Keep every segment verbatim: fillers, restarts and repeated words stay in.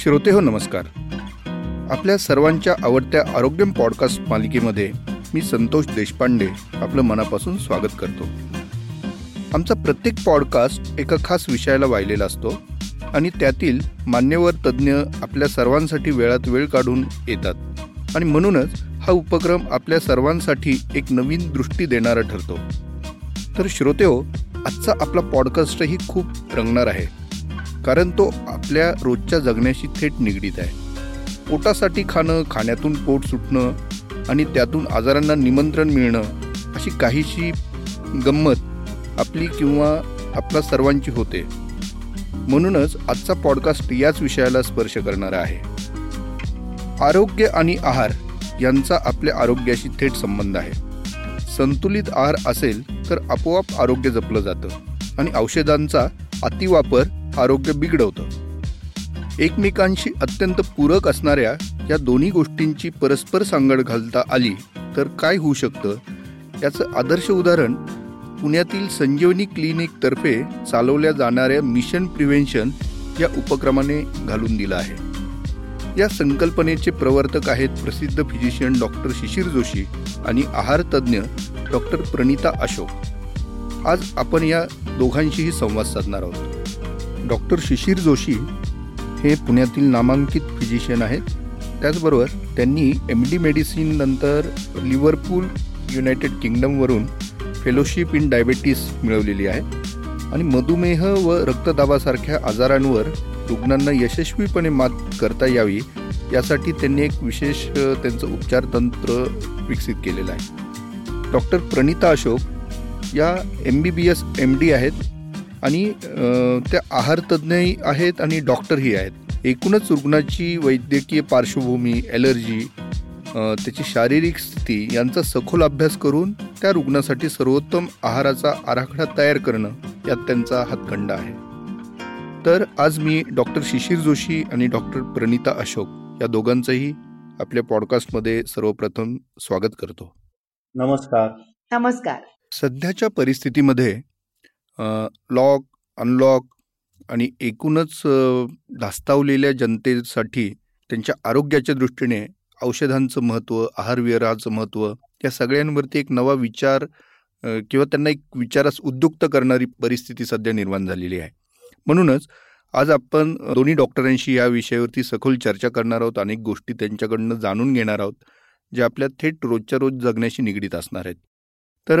श्रोतेहो नमस्कार. आपल्या सर्वांच्या आवडत्या आरोग्य पॉडकास्ट मालिकेमध्ये मी संतोष देशपांडे आपलं मनापासून स्वागत करतो. आमचा प्रत्येक पॉडकास्ट एका खास विषयाला वाहिलेला असतो आणि त्यातील मान्यवर तज्ज्ञ आपल्या सर्वांसाठी वेळात वेळ काढून येतात आणि म्हणूनच हा उपक्रम आपल्या सर्वांसाठी एक नवीन दृष्टी देणारा ठरतो. तर श्रोतेहो, आजचा आपला पॉडकास्टही खूप रंगणार आहे, कारण तो आपल्या रोजच्या जगण्याशी थेट निगडीत आहे. पोटासाठी खाणं, खाण्यातून पोट सुटणं आणि त्यातून आजारांना निमंत्रण मिळणं अशी काहीशी गंमत आपली किंवा आपल्या सर्वांची होते. म्हणूनच आजचा पॉडकास्ट याच विषयाला स्पर्श करणारा आहे. आरोग्य आणि आहार यांचा आपल्या आरोग्याशी थेट संबंध आहे. संतुलित आहार असेल तर आपोआप आरोग्य जपलं जातं आणि औषधांचा अतिवापर आरोग्य बिघडवतं. एकमेकांशी अत्यंत पूरक असणाऱ्या या दोन्ही गोष्टींची परस्पर सांगड घालता आली तर काय होऊ शकतं, याचं आदर्श उदाहरण पुण्यातील संजीवनी क्लिनिकतर्फे चालवल्या जाणाऱ्या मिशन प्रिव्हेन्शन या उपक्रमाने घालून दिलं आहे. या संकल्पनेचे प्रवर्तक आहेत प्रसिद्ध फिजिशियन डॉ. शिशिर जोशी आणि आहार तज्ज्ञ डॉ. प्रणिता अशोक. आज आपण या दोघांशीही संवाद साधणार आहोत. डॉक्टर शिशिर जोशी हे पुण्यातील नामांकित फिजिशियन आहेत. त्याचबरोबर त्यांनी एम डी मेडिसिन नंतर लिव्हरपूल युनायटेड किंगडमवरून फेलोशिप इन डायबेटीस मिळवलेली आहे आणि मधुमेह व रक्तदाबासारख्या आजारांवर रुग्णांना यशस्वीपणे मात करता यावी यासाठी त्यांनी एक विशेष त्यांचं उपचार तंत्र विकसित केलेलं आहे. डॉक्टर प्रणिता अशोक या M B B S M D आहेत आणि त्या आहारतज्ञही आहेत आणि डॉक्टरही आहेत. एकूणच रुग्णाची वैद्यकीय पार्श्वभूमी, ॲलर्जी, त्याची शारीरिक स्थिती यांचा सखोल अभ्यास करून त्या रुग्णासाठी सर्वोत्तम आहाराचा आराखडा तयार करणं यात त्यांचा हातखंडा आहे. तर आज मी डॉक्टर शिशिर जोशी आणि डॉक्टर प्रणिता अशोक या दोघांचंही आपल्या पॉडकास्टमध्ये सर्वप्रथम स्वागत करतो. नमस्कार. नमस्कार. सध्याच्या परिस्थितीमध्ये लॉक, अनलॉक आणि एकूणच धास्तावलेल्या जनतेसाठी त्यांच्या आरोग्याच्या दृष्टीने औषधांचं महत्त्व, आहारविहाराचं महत्त्व या सगळ्यांवरती एक नवा विचार किंवा त्यांना एक विचारास उद्युक्त करणारी परिस्थिती सध्या निर्माण झालेली आहे. म्हणूनच आज आपण दोन्ही डॉक्टरांशी या विषयावरती सखोल चर्चा करणार आहोत. अनेक गोष्टी त्यांच्याकडनं जाणून घेणार आहोत ज्या आपल्या थेट रोजच्या रोज जगण्याशी निगडीत असणार आहेत. तर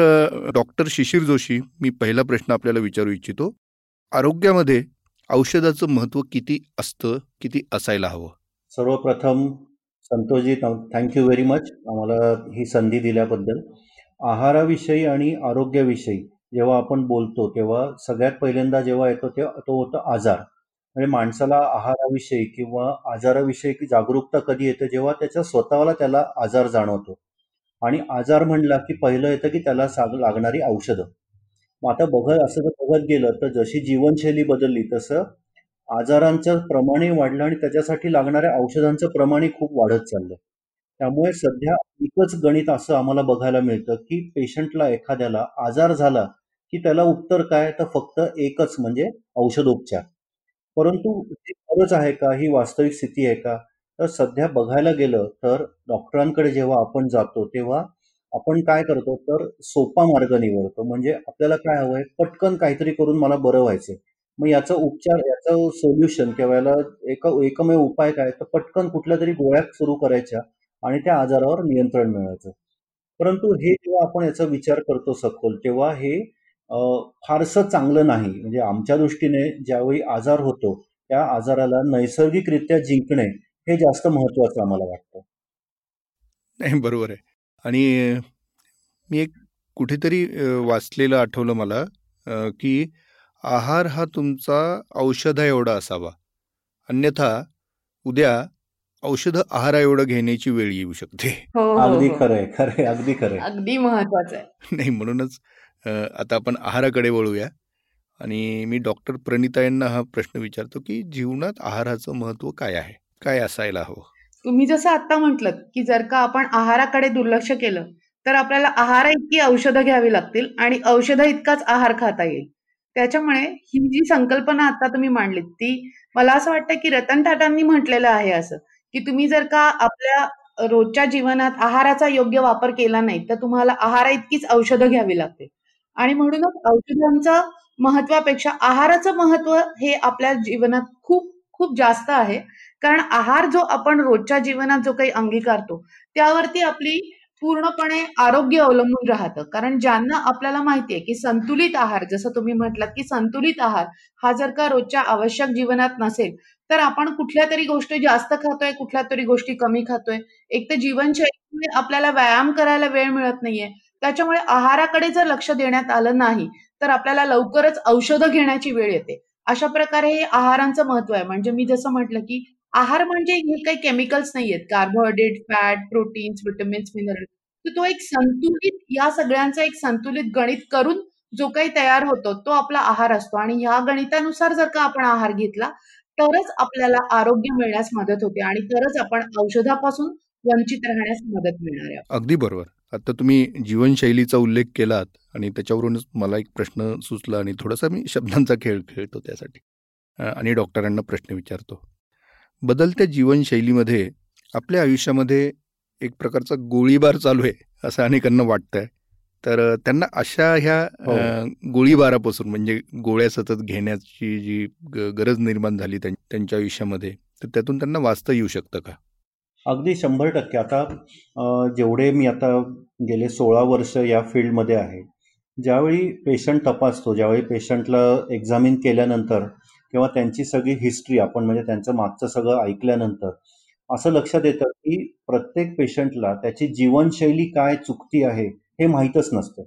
डॉक्टर शिशिर जोशी, मी पहिला प्रश्न आपल्याला विचारू इच्छितो, आरोग्यामध्ये औषधाचं महत्त्व किती असतं, किती असायला हवं? सर्वप्रथम संतोषजी थँक्यू व्हेरी मच आम्हाला ही संधी दिल्याबद्दल. आहाराविषयी आणि आरोग्याविषयी जेव्हा आपण बोलतो तेव्हा सगळ्यात पहिल्यांदा जेव्हा येतो तेव्हा तो होतो आजार. म्हणजे माणसाला आहाराविषयी किंवा आजाराविषयी की जागरूकता कधी येते जेव्हा त्याच्या स्वतःला त्याला आजार जाणवतो. आणि आजार म्हणला की पहिलं येतं की त्याला साग लागणारी औषधं. मग आता बघत असं जर बघत गेलं तर जशी जीवनशैली बदलली तसं आजारांचं प्रमाणही वाढलं आणि त्याच्यासाठी लागणाऱ्या औषधांचं प्रमाणही खूप वाढत चाललं. त्यामुळे सध्या एकच गणित असं आम्हाला बघायला मिळतं की पेशंटला, एखाद्याला आजार झाला की त्याला उत्तर काय, तर फक्त एकच म्हणजे औषधोपचार. परंतु ती खरंच आहे का, ही वास्तविक स्थिती आहे का? तर सध्या बघायला गेलं तर डॉक्टरांकडे जेव्हा आपण जातो तेव्हा आपण काय करतो तर सोपा मार्ग निवडतो. म्हणजे आपल्याला काय हवं आहे, पटकन काहीतरी करून मला बरं व्हायचंय. मग याचा उपचार, याचं सोल्युशन किंवा याला एक एकमेव उपाय काय तर पटकन कुठल्या तरी गोळ्या सुरू करायच्या आणि त्या आजारावर नियंत्रण मिळवायचं. परंतु हे जेव्हा आपण याचा विचार करतो सखोल तेव्हा हे फारसं चांगलं नाही. म्हणजे आमच्या दृष्टीने ज्यावेळी आजार होतो त्या आजाराला नैसर्गिकरित्या जिंकणे हे जास्त महत्त्वाचं आम्हाला वाटतं. नाही, बरोबर आहे. आणि मी एक कुठेतरी वाचलेलं आठवलं मला की आहार हा तुमचा औषधा एवढा असावा, अन्यथा उद्या औषधं आहारा एवढं घेण्याची वेळ येऊ शकते. अगदी खरंय, खरंय, अगदी खरंय, अगदी महत्त्वाचं आहे. नाही, म्हणूनच आता आपण आहाराकडे वळूया. आणि मी डॉक्टर प्रणिता यांना हा प्रश्न विचारतो की जीवनात आहाराचं महत्त्व काय आहे, काय असायला हवं? तुम्ही जसं आता म्हटलं की जर का आपण आहाराकडे दुर्लक्ष केलं तर आपल्याला आहारा इतकी औषधं घ्यावी लागतील आणि औषधं इतकाच आहार खाता येईल. त्याच्यामुळे ही जी संकल्पना आता तुम्ही मांडली ती मला असं वाटतं की रतन टाटांनी म्हटलेलं आहे असं की तुम्ही जर का आपल्या रोजच्या जीवनात आहाराचा योग्य वापर केला नाही तर तुम्हाला आहारा इतकीच औषधं घ्यावी लागतील. आणि म्हणूनच औषधांचं महत्वापेक्षा आहाराचं महत्व हे आपल्या जीवनात खूप खूप जास्त आहे. कारण आहार जो आपण रोजच्या जीवनात जो काही अंगीकारतो त्यावरती आपली पूर्णपणे आरोग्य अवलंबून राहतं. कारण ज्यांना आपल्याला माहितीये की संतुलित आहार जसं तुम्ही म्हटलात की संतुलित आहार हा जर का रोजच्या आवश्यक जीवनात नसेल तर आपण कुठल्या तरी गोष्टी जास्त खातोय कुठल्या तरी गोष्टी कमी खातोय. एक तर जीवनशैलीमुळे आपल्याला व्यायाम करायला वेळ मिळत नाहीये त्याच्यामुळे आहाराकडे जर लक्ष देण्यात आलं नाही तर आपल्याला लवकरच औषधं घेण्याची वेळ येते. अशा प्रकारे हे आहारांचं महत्व आहे. म्हणजे मी जसं म्हटलं की आहार म्हणजे हे काही केमिकल्स नाहीयेत carbohydrate fat proteins vitamins mineral तर तो एक संतुलित या सगळ्यांचा एक संतुलित गणित करून जो काही तयार होतो तो आपला आहार असतो. आणि या गणितानुसार जर का आपण आहार घेतला तरच आपल्याला आरोग्य मिळण्यास मदत होते आणि तरच आपण औषधापासून वंचित राहण्यास मदत मिळणार आहे. अगदी बरोबर. आता तुम्ही जीवनशैलीचा उल्लेख केलात आणि त्याच्यावरूनच मला एक प्रश्न सुचला आणि थोडासा मी शब्दांचा खेळ खेळतो त्यासाठी आणि डॉक्टरांना प्रश्न विचारतो. बदलत्या जीवनशैलीमध्ये आपल्या आयुष्यामध्ये एक प्रकारचा गोळीबार चालू आहे असं अनेकांना वाटतंय. तर त्यांना अशा ह्या गोळीबारापासून म्हणजे गोळ्या सतत घेण्याची जी गरज निर्माण झाली त्यांच्या आयुष्यामध्ये तर त्यातून त्यांना वाचता येऊ शकतं का? अगदी शंभर टक्के. आता जेवढे मी आता गेले सोळा वर्ष या फील्डमध्ये आहे ज्यावेळी पेशंट तपासतो ज्यावेळी पेशंटला एक्झामिन केल्यानंतर किंवा त्यांची सगळी हिस्ट्री आपण म्हणजे त्यांचं मागचं सगळं ऐकल्यानंतर असं लक्षात येतं की प्रत्येक पेशंटला त्याची जीवनशैली काय चुकती आहे हे माहीतच नसतं.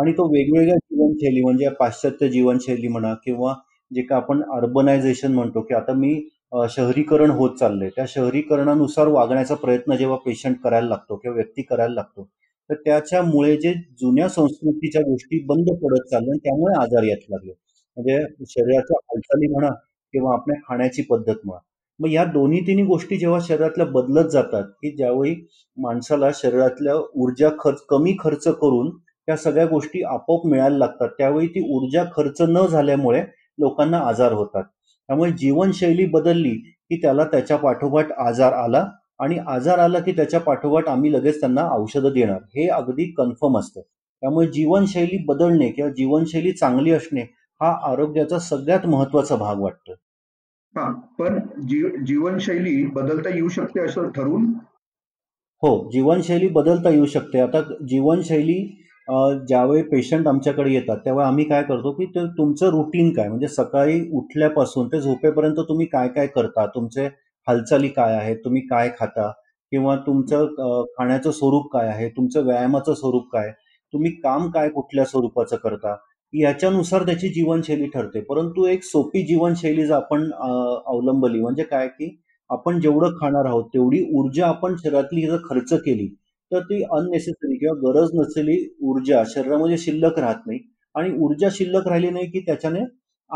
आणि तो वेगवेगळ्या जीवनशैली म्हणजे पाश्चात्य जीवनशैली म्हणा किंवा जे का आपण अर्बनायझेशन म्हणतो की आता मी शहरीकरण होत चाललंय त्या शहरीकरणानुसार वागण्याचा प्रयत्न जेव्हा पेशंट करायला लागतो किंवा व्यक्ती करायला लागतो तर त्याच्यामुळे जे जुन्या संस्कृतीच्या गोष्टी बंद पडत चालल्या त्यामुळे आजार यायला लागले. म्हणजे शरीराच्या हालचाली म्हणा किंवा आपल्या खाण्याची पद्धत म्हणा मग या दोन्ही तिन्ही गोष्टी जेव्हा शरीरातल्या बदलत जातात की ज्यावेळी माणसाला शरीरातल्या ऊर्जा खर्च कमी खर्च करून त्या सगळ्या गोष्टी आपोआप मिळायला लागतात त्यावेळी ती ऊर्जा खर्च न झाल्यामुळे लोकांना आजार होतात. त्यामुळे जीवनशैली बदलली की त्याला त्याच्या पाठोपाठ आजार आला आणि आजार आला की त्याच्या पाठोपाठ आम्ही लगेच त्यांना औषधं देणार हे अगदी कन्फर्म असतं. त्यामुळे जीवनशैली बदलणे किंवा जीवनशैली चांगली असणे हा आरोग्याचा सगळ्यात महत्वाचा भाग वाटतो. हा पण जीव जीवनशैली बदलता येऊ शकते असं ठरून हो जीवनशैली बदलता येऊ शकते. आता जीवनशैली ज्यावेळी पेशंट आमच्याकडे येतात तेव्हा आम्ही काय करतो की तुमचं रुटीन काय म्हणजे सकाळी उठल्यापासून ते झोपेपर्यंत तुम्ही काय काय करता तुमचे हालचाली काय आहेत तुम्ही काय खाता किंवा तुमचं खाण्याचं स्वरूप काय आहे तुमचं व्यायामाचं स्वरूप काय तुम्ही काम काय कुठल्या स्वरूपाचं करता याच्यानुसार त्याची जीवनशैली ठरते. परंतु एक सोपी जीवनशैली जर आपण अवलंबली म्हणजे काय की आपण जेवढं खाणार आहोत तेवढी ऊर्जा आपण शरीरातली जर खर्च केली तर ती अननेसेसरी किंवा गरज नसलेली ऊर्जा शरीरामध्ये शिल्लक राहत नाही आणि ऊर्जा शिल्लक राहिली नाही की त्याच्याने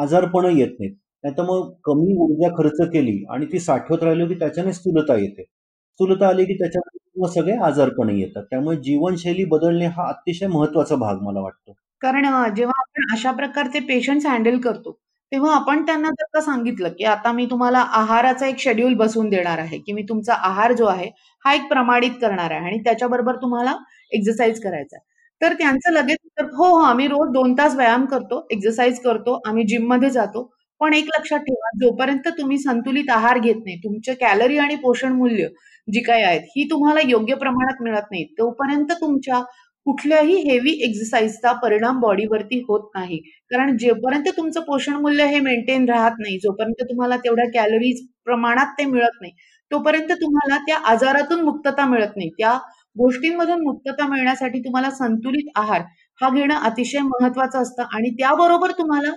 आजारपण येत नाहीत. नाहीतर मग कमी ऊर्जा खर्च केली आणि ती साठवत राहिली की त्याच्याने स्थूलता येते स्थूलता आली की त्याच्यामुळे सगळे आजारपण येतात. त्यामुळे जीवनशैली बदलणे हा अतिशय महत्वाचा भाग मला वाटतो. कारण जेव्हा आपण अशा प्रकारचे पेशंट्स हँडल करतो तेव्हा आपण त्यांना जर का सांगितलं की आता मी तुम्हाला आहाराचा एक शेड्यूल बसवून देणार आहे की मी तुमचा आहार जो आहे हा एक प्रमाणित करणार आहे आणि त्याच्याबरोबर तुम्हाला एक्सरसाइज करायचा तर त्यांचं लगेच हो हो आम्ही रोज दोन तास व्यायाम करतो एक्सरसाइज करतो आम्ही जिम मध्ये जातो. पण एक लक्षात ठेवा जोपर्यंत तुम्ही संतुलित आहार घेत नाही तुमचे कॅलरी आणि पोषण मूल्य जी काय आहेत ही तुम्हाला योग्य प्रमाणात मिळत नाही तोपर्यंत तुमच्या कुठल्याही हेवी एक्सरसाइजचा परिणाम बॉडीवरती होत नाही. कारण जोपर्यंत तुमचं पोषण मूल्य हे मेंटेन राहत नाही जोपर्यंत तुम्हाला तेवढ्या कॅलरीज प्रमाणात ते मिळत नाही तोपर्यंत तुम्हाला त्या आजारातून मुक्तता मिळत नाही. त्या गोष्टींमधून मुक्तता मिळण्यासाठी तुम्हाला संतुलित आहार हा घेणं अतिशय महत्वाचं असतं आणि त्याबरोबर तुम्हाला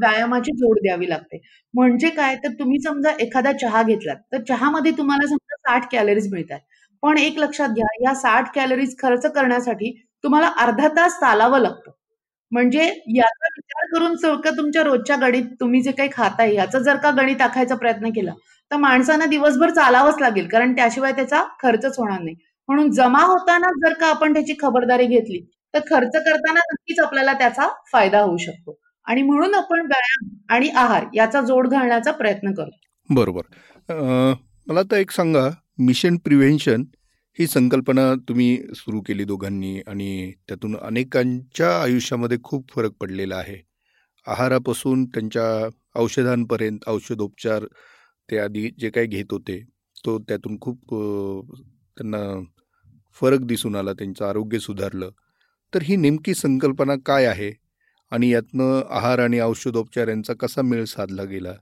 व्यायामाची जोड द्यावी लागते. म्हणजे काय तर तुम्ही समजा एखादा चहा घेतलात तर चहामध्ये तुम्हाला समजा साठ कॅलरीज मिळतात पण एक लक्षात घ्या या साठ कॅलरीज खर्च करण्यासाठी तुम्हाला अर्धा तास चालावं लागतं. म्हणजे याचा विचार करून जर का तुमच्या रोजच्या गणित तुम्ही जे काही खाताय याचं जर का गणित आखायचा प्रयत्न केला तर माणसांना दिवसभर चालावंच लागेल कारण त्याशिवाय त्याचा खर्चच होणार नाही. म्हणून जमा होताना जर का आपण त्याची खबरदारी घेतली तर खर्च करताना नक्कीच आपल्याला त्याचा फायदा होऊ शकतो. आणि म्हणून आपण व्यायाम आणि आहार याचा जोड घालण्याचा प्रयत्न करतो. बरोबर. मला तर एक सांगा, मिशन प्रिव्हेन्शन ही संकल्पना तुम्ही सुरू केली दोघांनी आणि त्यातून अनेकांच्या आयुष्यामध्ये खूप फरक पडलेला आहे. आहारापासून त्यांच्या औषधांपर्यंत, औषधोपचार ते आधी जे काही घेत होते तो त्यातून खूप त्यांना फरक दिसून आला, त्यांचं आरोग्य सुधारलं. तर ही नेमकी संकल्पना काय आहे आणि यातनं आहार आणि औषधोपचार यांचा कसा मेळ साधला गेला?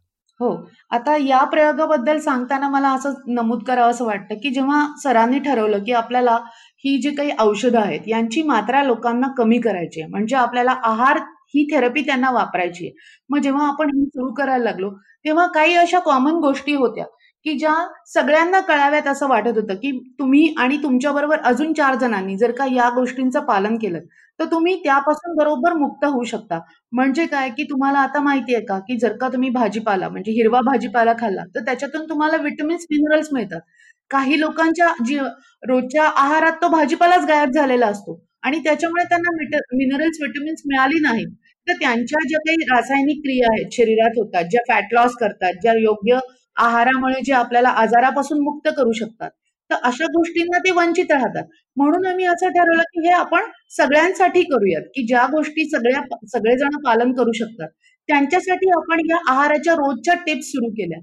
हो, आता या प्रयोगाबद्दल सांगताना मला असं नमूद करावं असं वाटतं की जेव्हा सरांनी ठरवलं की आपल्याला ही जी काही औषधं आहेत यांची मात्रा लोकांना कमी करायची आहे, म्हणजे आपल्याला आहार ही थेरपी त्यांना वापरायची आहे, मग जेव्हा आपण ही सुरू करायला लागलो तेव्हा काही अशा कॉमन गोष्टी होत्या की ज्या सगळ्यांना कळाव्यात असं वाटत होतं की तुम्ही आणि तुमच्याबरोबर अजून चार जणांनी जर का या गोष्टींचं पालन केलं तर तुम्ही त्यापासून बरोबर मुक्त होऊ शकता. म्हणजे काय की तुम्हाला आता माहिती आहे का की जर का तुम्ही भाजीपाला म्हणजे हिरवा भाजीपाला खाल्ला तर त्याच्यातून तुम्हाला विटामिन्स मिनरल्स मिळतात. काही लोकांच्या जीव रोजच्या आहारात तो भाजीपालाच गायब झालेला असतो आणि त्याच्यामुळे त्यांना मिनरल्स विटामिन्स मिळाली नाही, तर त्यांच्या ज्या काही रासायनिक क्रिया आहेत शरीरात होतात, ज्या फॅट लॉस करतात, ज्या योग्य आहारामुळे जे आपल्याला आजारापासून मुक्त करू शकतात, तर अशा गोष्टींना ते वंचित राहतात. म्हणून आम्ही असं ठरवलं की हे आपण सगळ्यांसाठी करूयात की ज्या गोष्टी सगळ्या सगळेजण पालन करू शकतात त्यांच्यासाठी आपण या आहाराच्या रोजच्या टिप्स सुरू केल्या.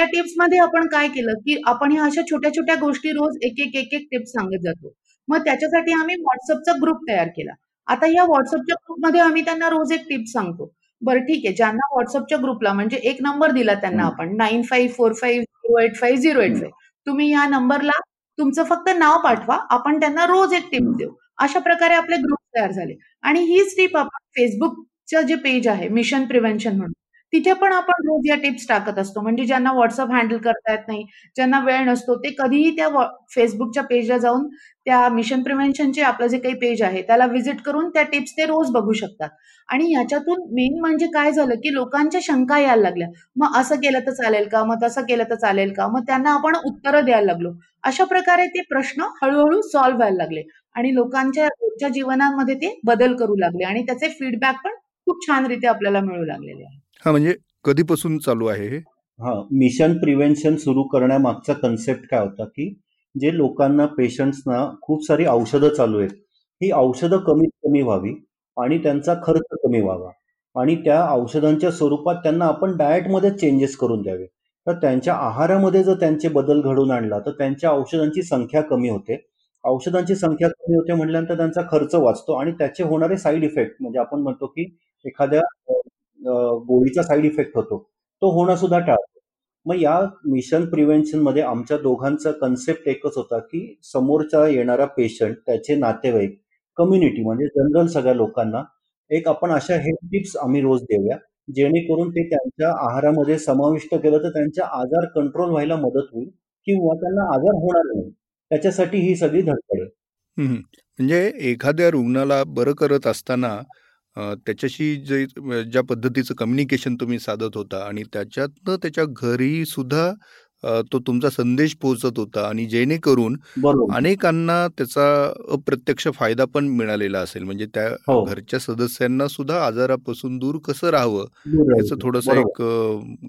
या टिप्स मध्ये आपण काय केलं की आपण ह्या अशा छोट्या छोट्या गोष्टी रोज एक एक एक एक टिप्स सांगत जातो. मग त्याच्यासाठी आम्ही व्हॉट्सअपचा ग्रुप तयार केला. आता या व्हॉट्सअपच्या ग्रुपमध्ये आम्ही त्यांना रोज एक टिप्स सांगतो. बरं ठीक आहे, ज्यांना व्हॉट्सअपच्या ग्रुपला म्हणजे एक नंबर दिला त्यांना आपण nine five four five zero eight five zero eight five तुम्ही या नंबरला तुमचं फक्त नाव पाठवा, आपण त्यांना रोज एक टिप देऊ. अशा प्रकारे आपले ग्रुप तयार झाले आणि हीच टिप आपण फेसबुकचं जे पेज आहे मिशन प्रिव्हेन्शन म्हणून तिथे पण आपण रोज या टिप्स टाकत असतो. म्हणजे ज्यांना व्हॉट्सअप हँडल करता येत नाही, ज्यांना वेळ नसतो, ते कधीही त्या फेसबुकच्या पेजला जाऊन त्या मिशन प्रिव्हेन्शनचे आपलं जे काही पेज आहे त्याला व्हिजिट करून त्या टिप्स ते रोज बघू शकतात. आणि ह्याच्यातून मेन म्हणजे काय झालं की लोकांच्या शंका यायला लागल्या, मग असं केलं तर चालेल का, मग तसं केलं तर चालेल का, मग त्यांना आपण उत्तरं द्यायला लागलो. अशा प्रकारे ते प्रश्न हळूहळू सॉल्व्ह व्हायला लागले आणि लोकांच्या रोजच्या जीवनामध्ये ते बदल करू लागले आणि त्याचे फीडबॅक पण खूप छान रीते आपल्याला मिळू लागलेले आहे. हा, म्हणजे कधीपासून चालू आहे हा मिशन प्रिव्हेन्शन? सुरू करण्यामागचा कन्सेप्ट काय होता की जे लोकांना, पेशंट्सना खूप सारी औषधं चालू आहेत, ही औषधं कमीत कमी व्हावी आणि त्यांचा खर्च कमी व्हावा आणि त्या औषधांच्या स्वरूपात त्यांना आपण डाएटमध्ये चेंजेस करून द्यावे. तर त्यांच्या आहारामध्ये जर त्यांचे बदल घडवून आणला तर त्यांच्या औषधांची संख्या कमी होते, औषधांची संख्या कमी होते म्हटल्यानंतर त्यांचा खर्च वाचतो आणि त्याचे होणारे साईड इफेक्ट म्हणजे आपण म्हणतो की एखाद्या गोळीचा साईड इफेक्ट होतो तो होणं सुद्धा टाळतो. मग या मिशन प्रिव्हेन्शन मध्ये आमच्या दोघांचा कन्सेप्ट एकच होता की समोरचा येणारा पेशंट, त्याचे नातेवाईक, कम्युनिटी म्हणजे जनरल सगळ्या लोकांना एक आपण अशा हे टिप्स आम्ही रोज देऊया जेणेकरून ते त्यांच्या आहारामध्ये समाविष्ट केलं तर त्यांचा आजार कंट्रोल व्हायला मदत होईल किंवा त्यांना आजार होणार नाही, त्याच्यासाठी ही सगळी धडपड आहे. म्हणजे एखाद्या रुग्णाला बरं करत असताना त्याच्याशी जे ज्या पद्धतीचं कम्युनिकेशन तुम्ही साधत होता आणि त्याच्यातनं त्याच्या घरी सुद्धा तो तुमचा संदेश पोहोचत होता आणि जेणेकरून अनेकांना त्याचा अप्रत्यक्ष फायदा पण मिळालेला असेल, म्हणजे त्या घरच्या सदस्यांना सुद्धा आजारापासून दूर कसं राहावं याचं थोडंसं एक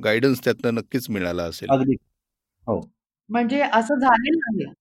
गायडन्स त्यातनं नक्कीच मिळाला असेल. म्हणजे असं झालेलं आहे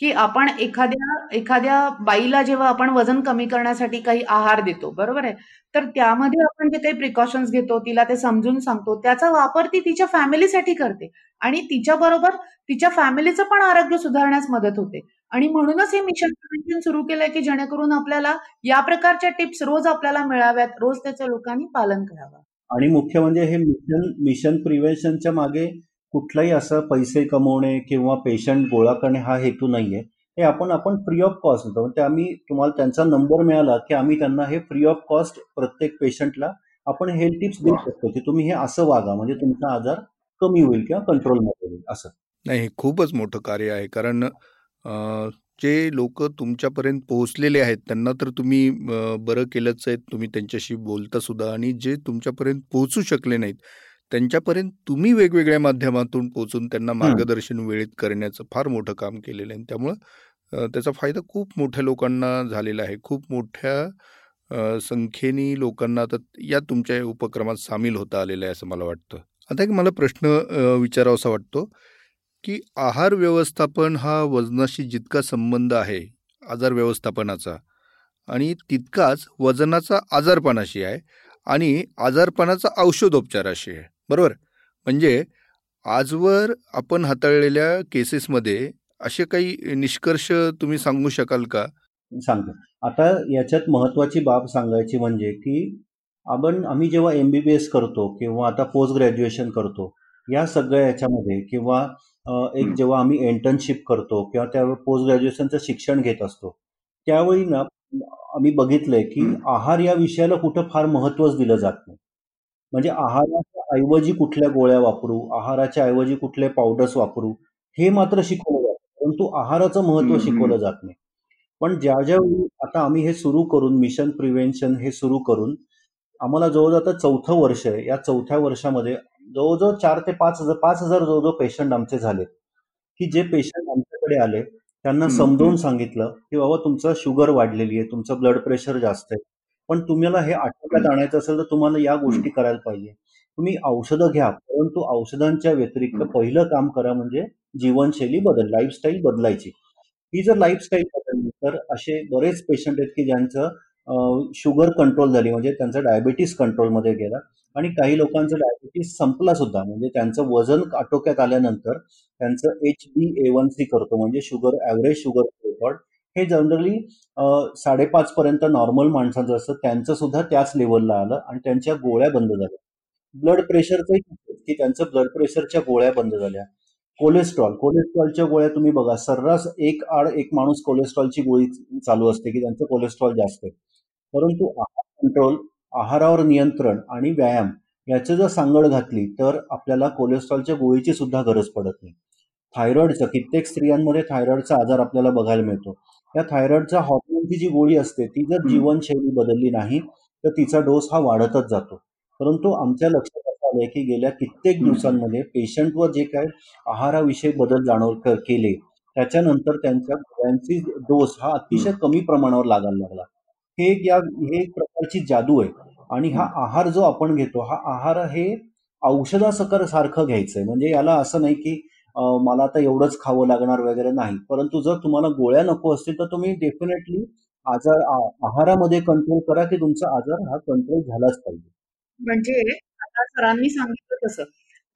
की आपण एखाद्या एखाद्या बाईला जेव्हा आपण वजन कमी करण्यासाठी काही आहार देतो, बरोबर आहे, तर त्यामध्ये आपण जे काही प्रिकॉशन्स घेतो, तिला ते समजून सांगतो, त्याचा वापर ती तिच्या फॅमिलीसाठी करते आणि तिच्या बरोबर तिच्या फॅमिलीचं पण आरोग्य सुधारण्यास मदत होते. आणि म्हणूनच हे मिशन प्रिव्हेन्शन सुरू केलंय की जेणेकरून आपल्याला या प्रकारच्या टिप्स रोज आपल्याला मिळाव्यात, रोज त्याचं लोकांनी पालन करावं. आणि मुख्य म्हणजे हे मिशन मिशन प्रिव्हेन्शनच्या मागे कुठलाही असं पैसे कमवणे किंवा पेशंट गोळा करणे हा हेतू नाहीये. हे आपण आपण फ्री ऑफ कॉस्ट होतो, म्हणजे आम्ही तुम्हाला त्यांचा नंबर मिळाला की आम्ही त्यांना हे फ्री ऑफ कॉस्ट प्रत्येक पेशंटला आपण हे टिप्स देऊ शकतो की तुम्ही हे असं वागा म्हणजे तुमचा आजार कमी होईल किंवा कंट्रोलमध्ये होईल. असं नाही, हे खूपच मोठं कार्य आहे कारण जे लोक तुमच्यापर्यंत पोहोचलेले आहेत त्यांना तर तुम्ही बरं केलंच आहे, तुम्ही त्यांच्याशी बोलता सुद्धा, आणि जे तुमच्यापर्यंत पोहोचू शकले नाहीत त्यांच्यापर्यंत तुम्ही वेगवेगळ्या माध्यमातून पोहोचून त्यांना मार्गदर्शन वेळेत करण्याचं फार मोठं काम केलेलं आहे. त्यामुळं त्याचा फायदा खूप मोठ्या लोकांना झालेला आहे, खूप मोठ्या संख्येने लोकांना आता या तुमच्या उपक्रमात सामील होता आलेलं आहे असं मला वाटतं. आता एक मला प्रश्न विचारावासा वाटतो की आहार व्यवस्थापन हा वजनाशी जितका संबंध आहे आजार व्यवस्थापनाचा आणि तितकाच वजनाचा आजारपणाशी आहे आणि आजारपणाचा औषधोपचाराशी आहे, बरोबर? म्हणजे आजवर आपण हाताळलेल्या केसेसमध्ये असे काही निष्कर्ष तुम्ही सांगू शकाल का? सांगतो. आता याच्यात महत्त्वाची बाब सांगायची म्हणजे की आपण आम्ही जेव्हा एम बी बी एस करतो किंवा आता पोस्ट ग्रॅज्युएशन करतो या सगळ्या याच्यामध्ये किंवा एक जेव्हा आम्ही इंटर्नशिप करतो किंवा त्यावेळी पोस्ट ग्रॅज्युएशनचं शिक्षण घेत असतो त्यावेळी ना आम्ही बघितलंय की आहार या विषयाला कुठं फार महत्त्वच दिलं जात नाही. म्हणजे आहाराच्या ऐवजी कुठल्या गोळ्या वापरू, आहाराच्या ऐवजी कुठले पावडर्स वापरू हे मात्र शिकवलं जातं, परंतु आहाराचं महत्त्व शिकवलं जात नाही. पण ज्या ज्यावेळी आता आम्ही हे सुरू करून मिशन प्रिव्हेन्शन हे सुरू करून आम्हाला जवळजवळ आता चौथं वर्ष आहे, या चौथ्या वर्षामध्ये जवळजवळ चार ते पाच हजार पाच हजार जवळजवळ पेशंट आमचे झाले की जे पेशंट आमच्याकडे आले त्यांना समजावून सांगितलं की बाबा तुमचं शुगर वाढलेली आहे, तुमचं ब्लड प्रेशर जास्त आहे, पण तुम्हाला हे आटोक्यात आणायचं असेल तर तुम्हाला या गोष्टी करायला पाहिजे. तुम्ही औषधं घ्या, परंतु औषधांच्या व्यतिरिक्त पहिलं काम करा म्हणजे जीवनशैली बदल, लाईफस्टाईल बदलायची. ही जर लाईफस्टाईल बदलली तर असे बरेच पेशंट आहेत की ज्यांचं शुगर कंट्रोल झाली म्हणजे त्यांचा डायबिटीस कंट्रोलमध्ये गेला आणि काही लोकांचा डायबिटीस संपला सुद्धा, म्हणजे त्यांचं वजन आटोक्यात आल्यानंतर त्यांचं H B A one C करतो म्हणजे शुगर ॲव्हरेज शुगर रेकॉर्ड हे जनरली साडेपाच पर्यंत नॉर्मल माणसांचं असतं त्यांचं सुद्धा त्याच लेवलला आलं आणि त्यांच्या गोळ्या बंद झाल्या. ब्लड प्रेशरचंही की त्यांचं ब्लड प्रेशरच्या गोळ्या बंद झाल्या. कोलेस्ट्रॉल कोलेस्ट्रॉलच्या गोळ्या तुम्ही बघा सर्रास एक आड एक माणूस कोलेस्ट्रॉलची गोळी चालू असते की त्यांचं कोलेस्ट्रॉल जास्त आहे, परंतु आहार कंट्रोल, आहारावर नियंत्रण आणि व्यायाम याची जर सांगड घातली तर आपल्याला कोलेस्ट्रॉलच्या गोळीची सुद्धा गरज पडत नाही. थायरॉइडचा कित्येक स्त्रियांमध्ये थायरॉइडचा आजार आपल्याला बघायला मिळतो. या थायरॉइडचा हॉर्मोनची जी गोळी असते ती जर जीवनशैली बदलली नाही तर तिचा डोस हा वाढतच जातो. परंतु आमच्या लक्षात असं आलंय की गेल्या कित्येक दिवसांमध्ये पेशंटवर जे काय आहाराविषयी बदल जाणव केले त्याच्यानंतर त्यांच्या गोळ्यांची डोस हा अतिशय कमी प्रमाणावर लागायला लागला. हे एक या हे एक प्रकारची जादू आहे. आणि हा आहार जो आपण घेतो हा आहार हे औषधासकर सारखं घ्यायचंय, म्हणजे याला असं नाही की मला आता एवढंच खावं लागणार वगैरे नाही, परंतु जर तुम्हाला गोळ्या नको असतील तर तुम्ही डेफिनेटली आजार आहारामध्ये कंट्रोल करा की तुमचा आजार हा कंट्रोल झालाच पाहिजे. म्हणजे आता सरांनी सांगितलं तसं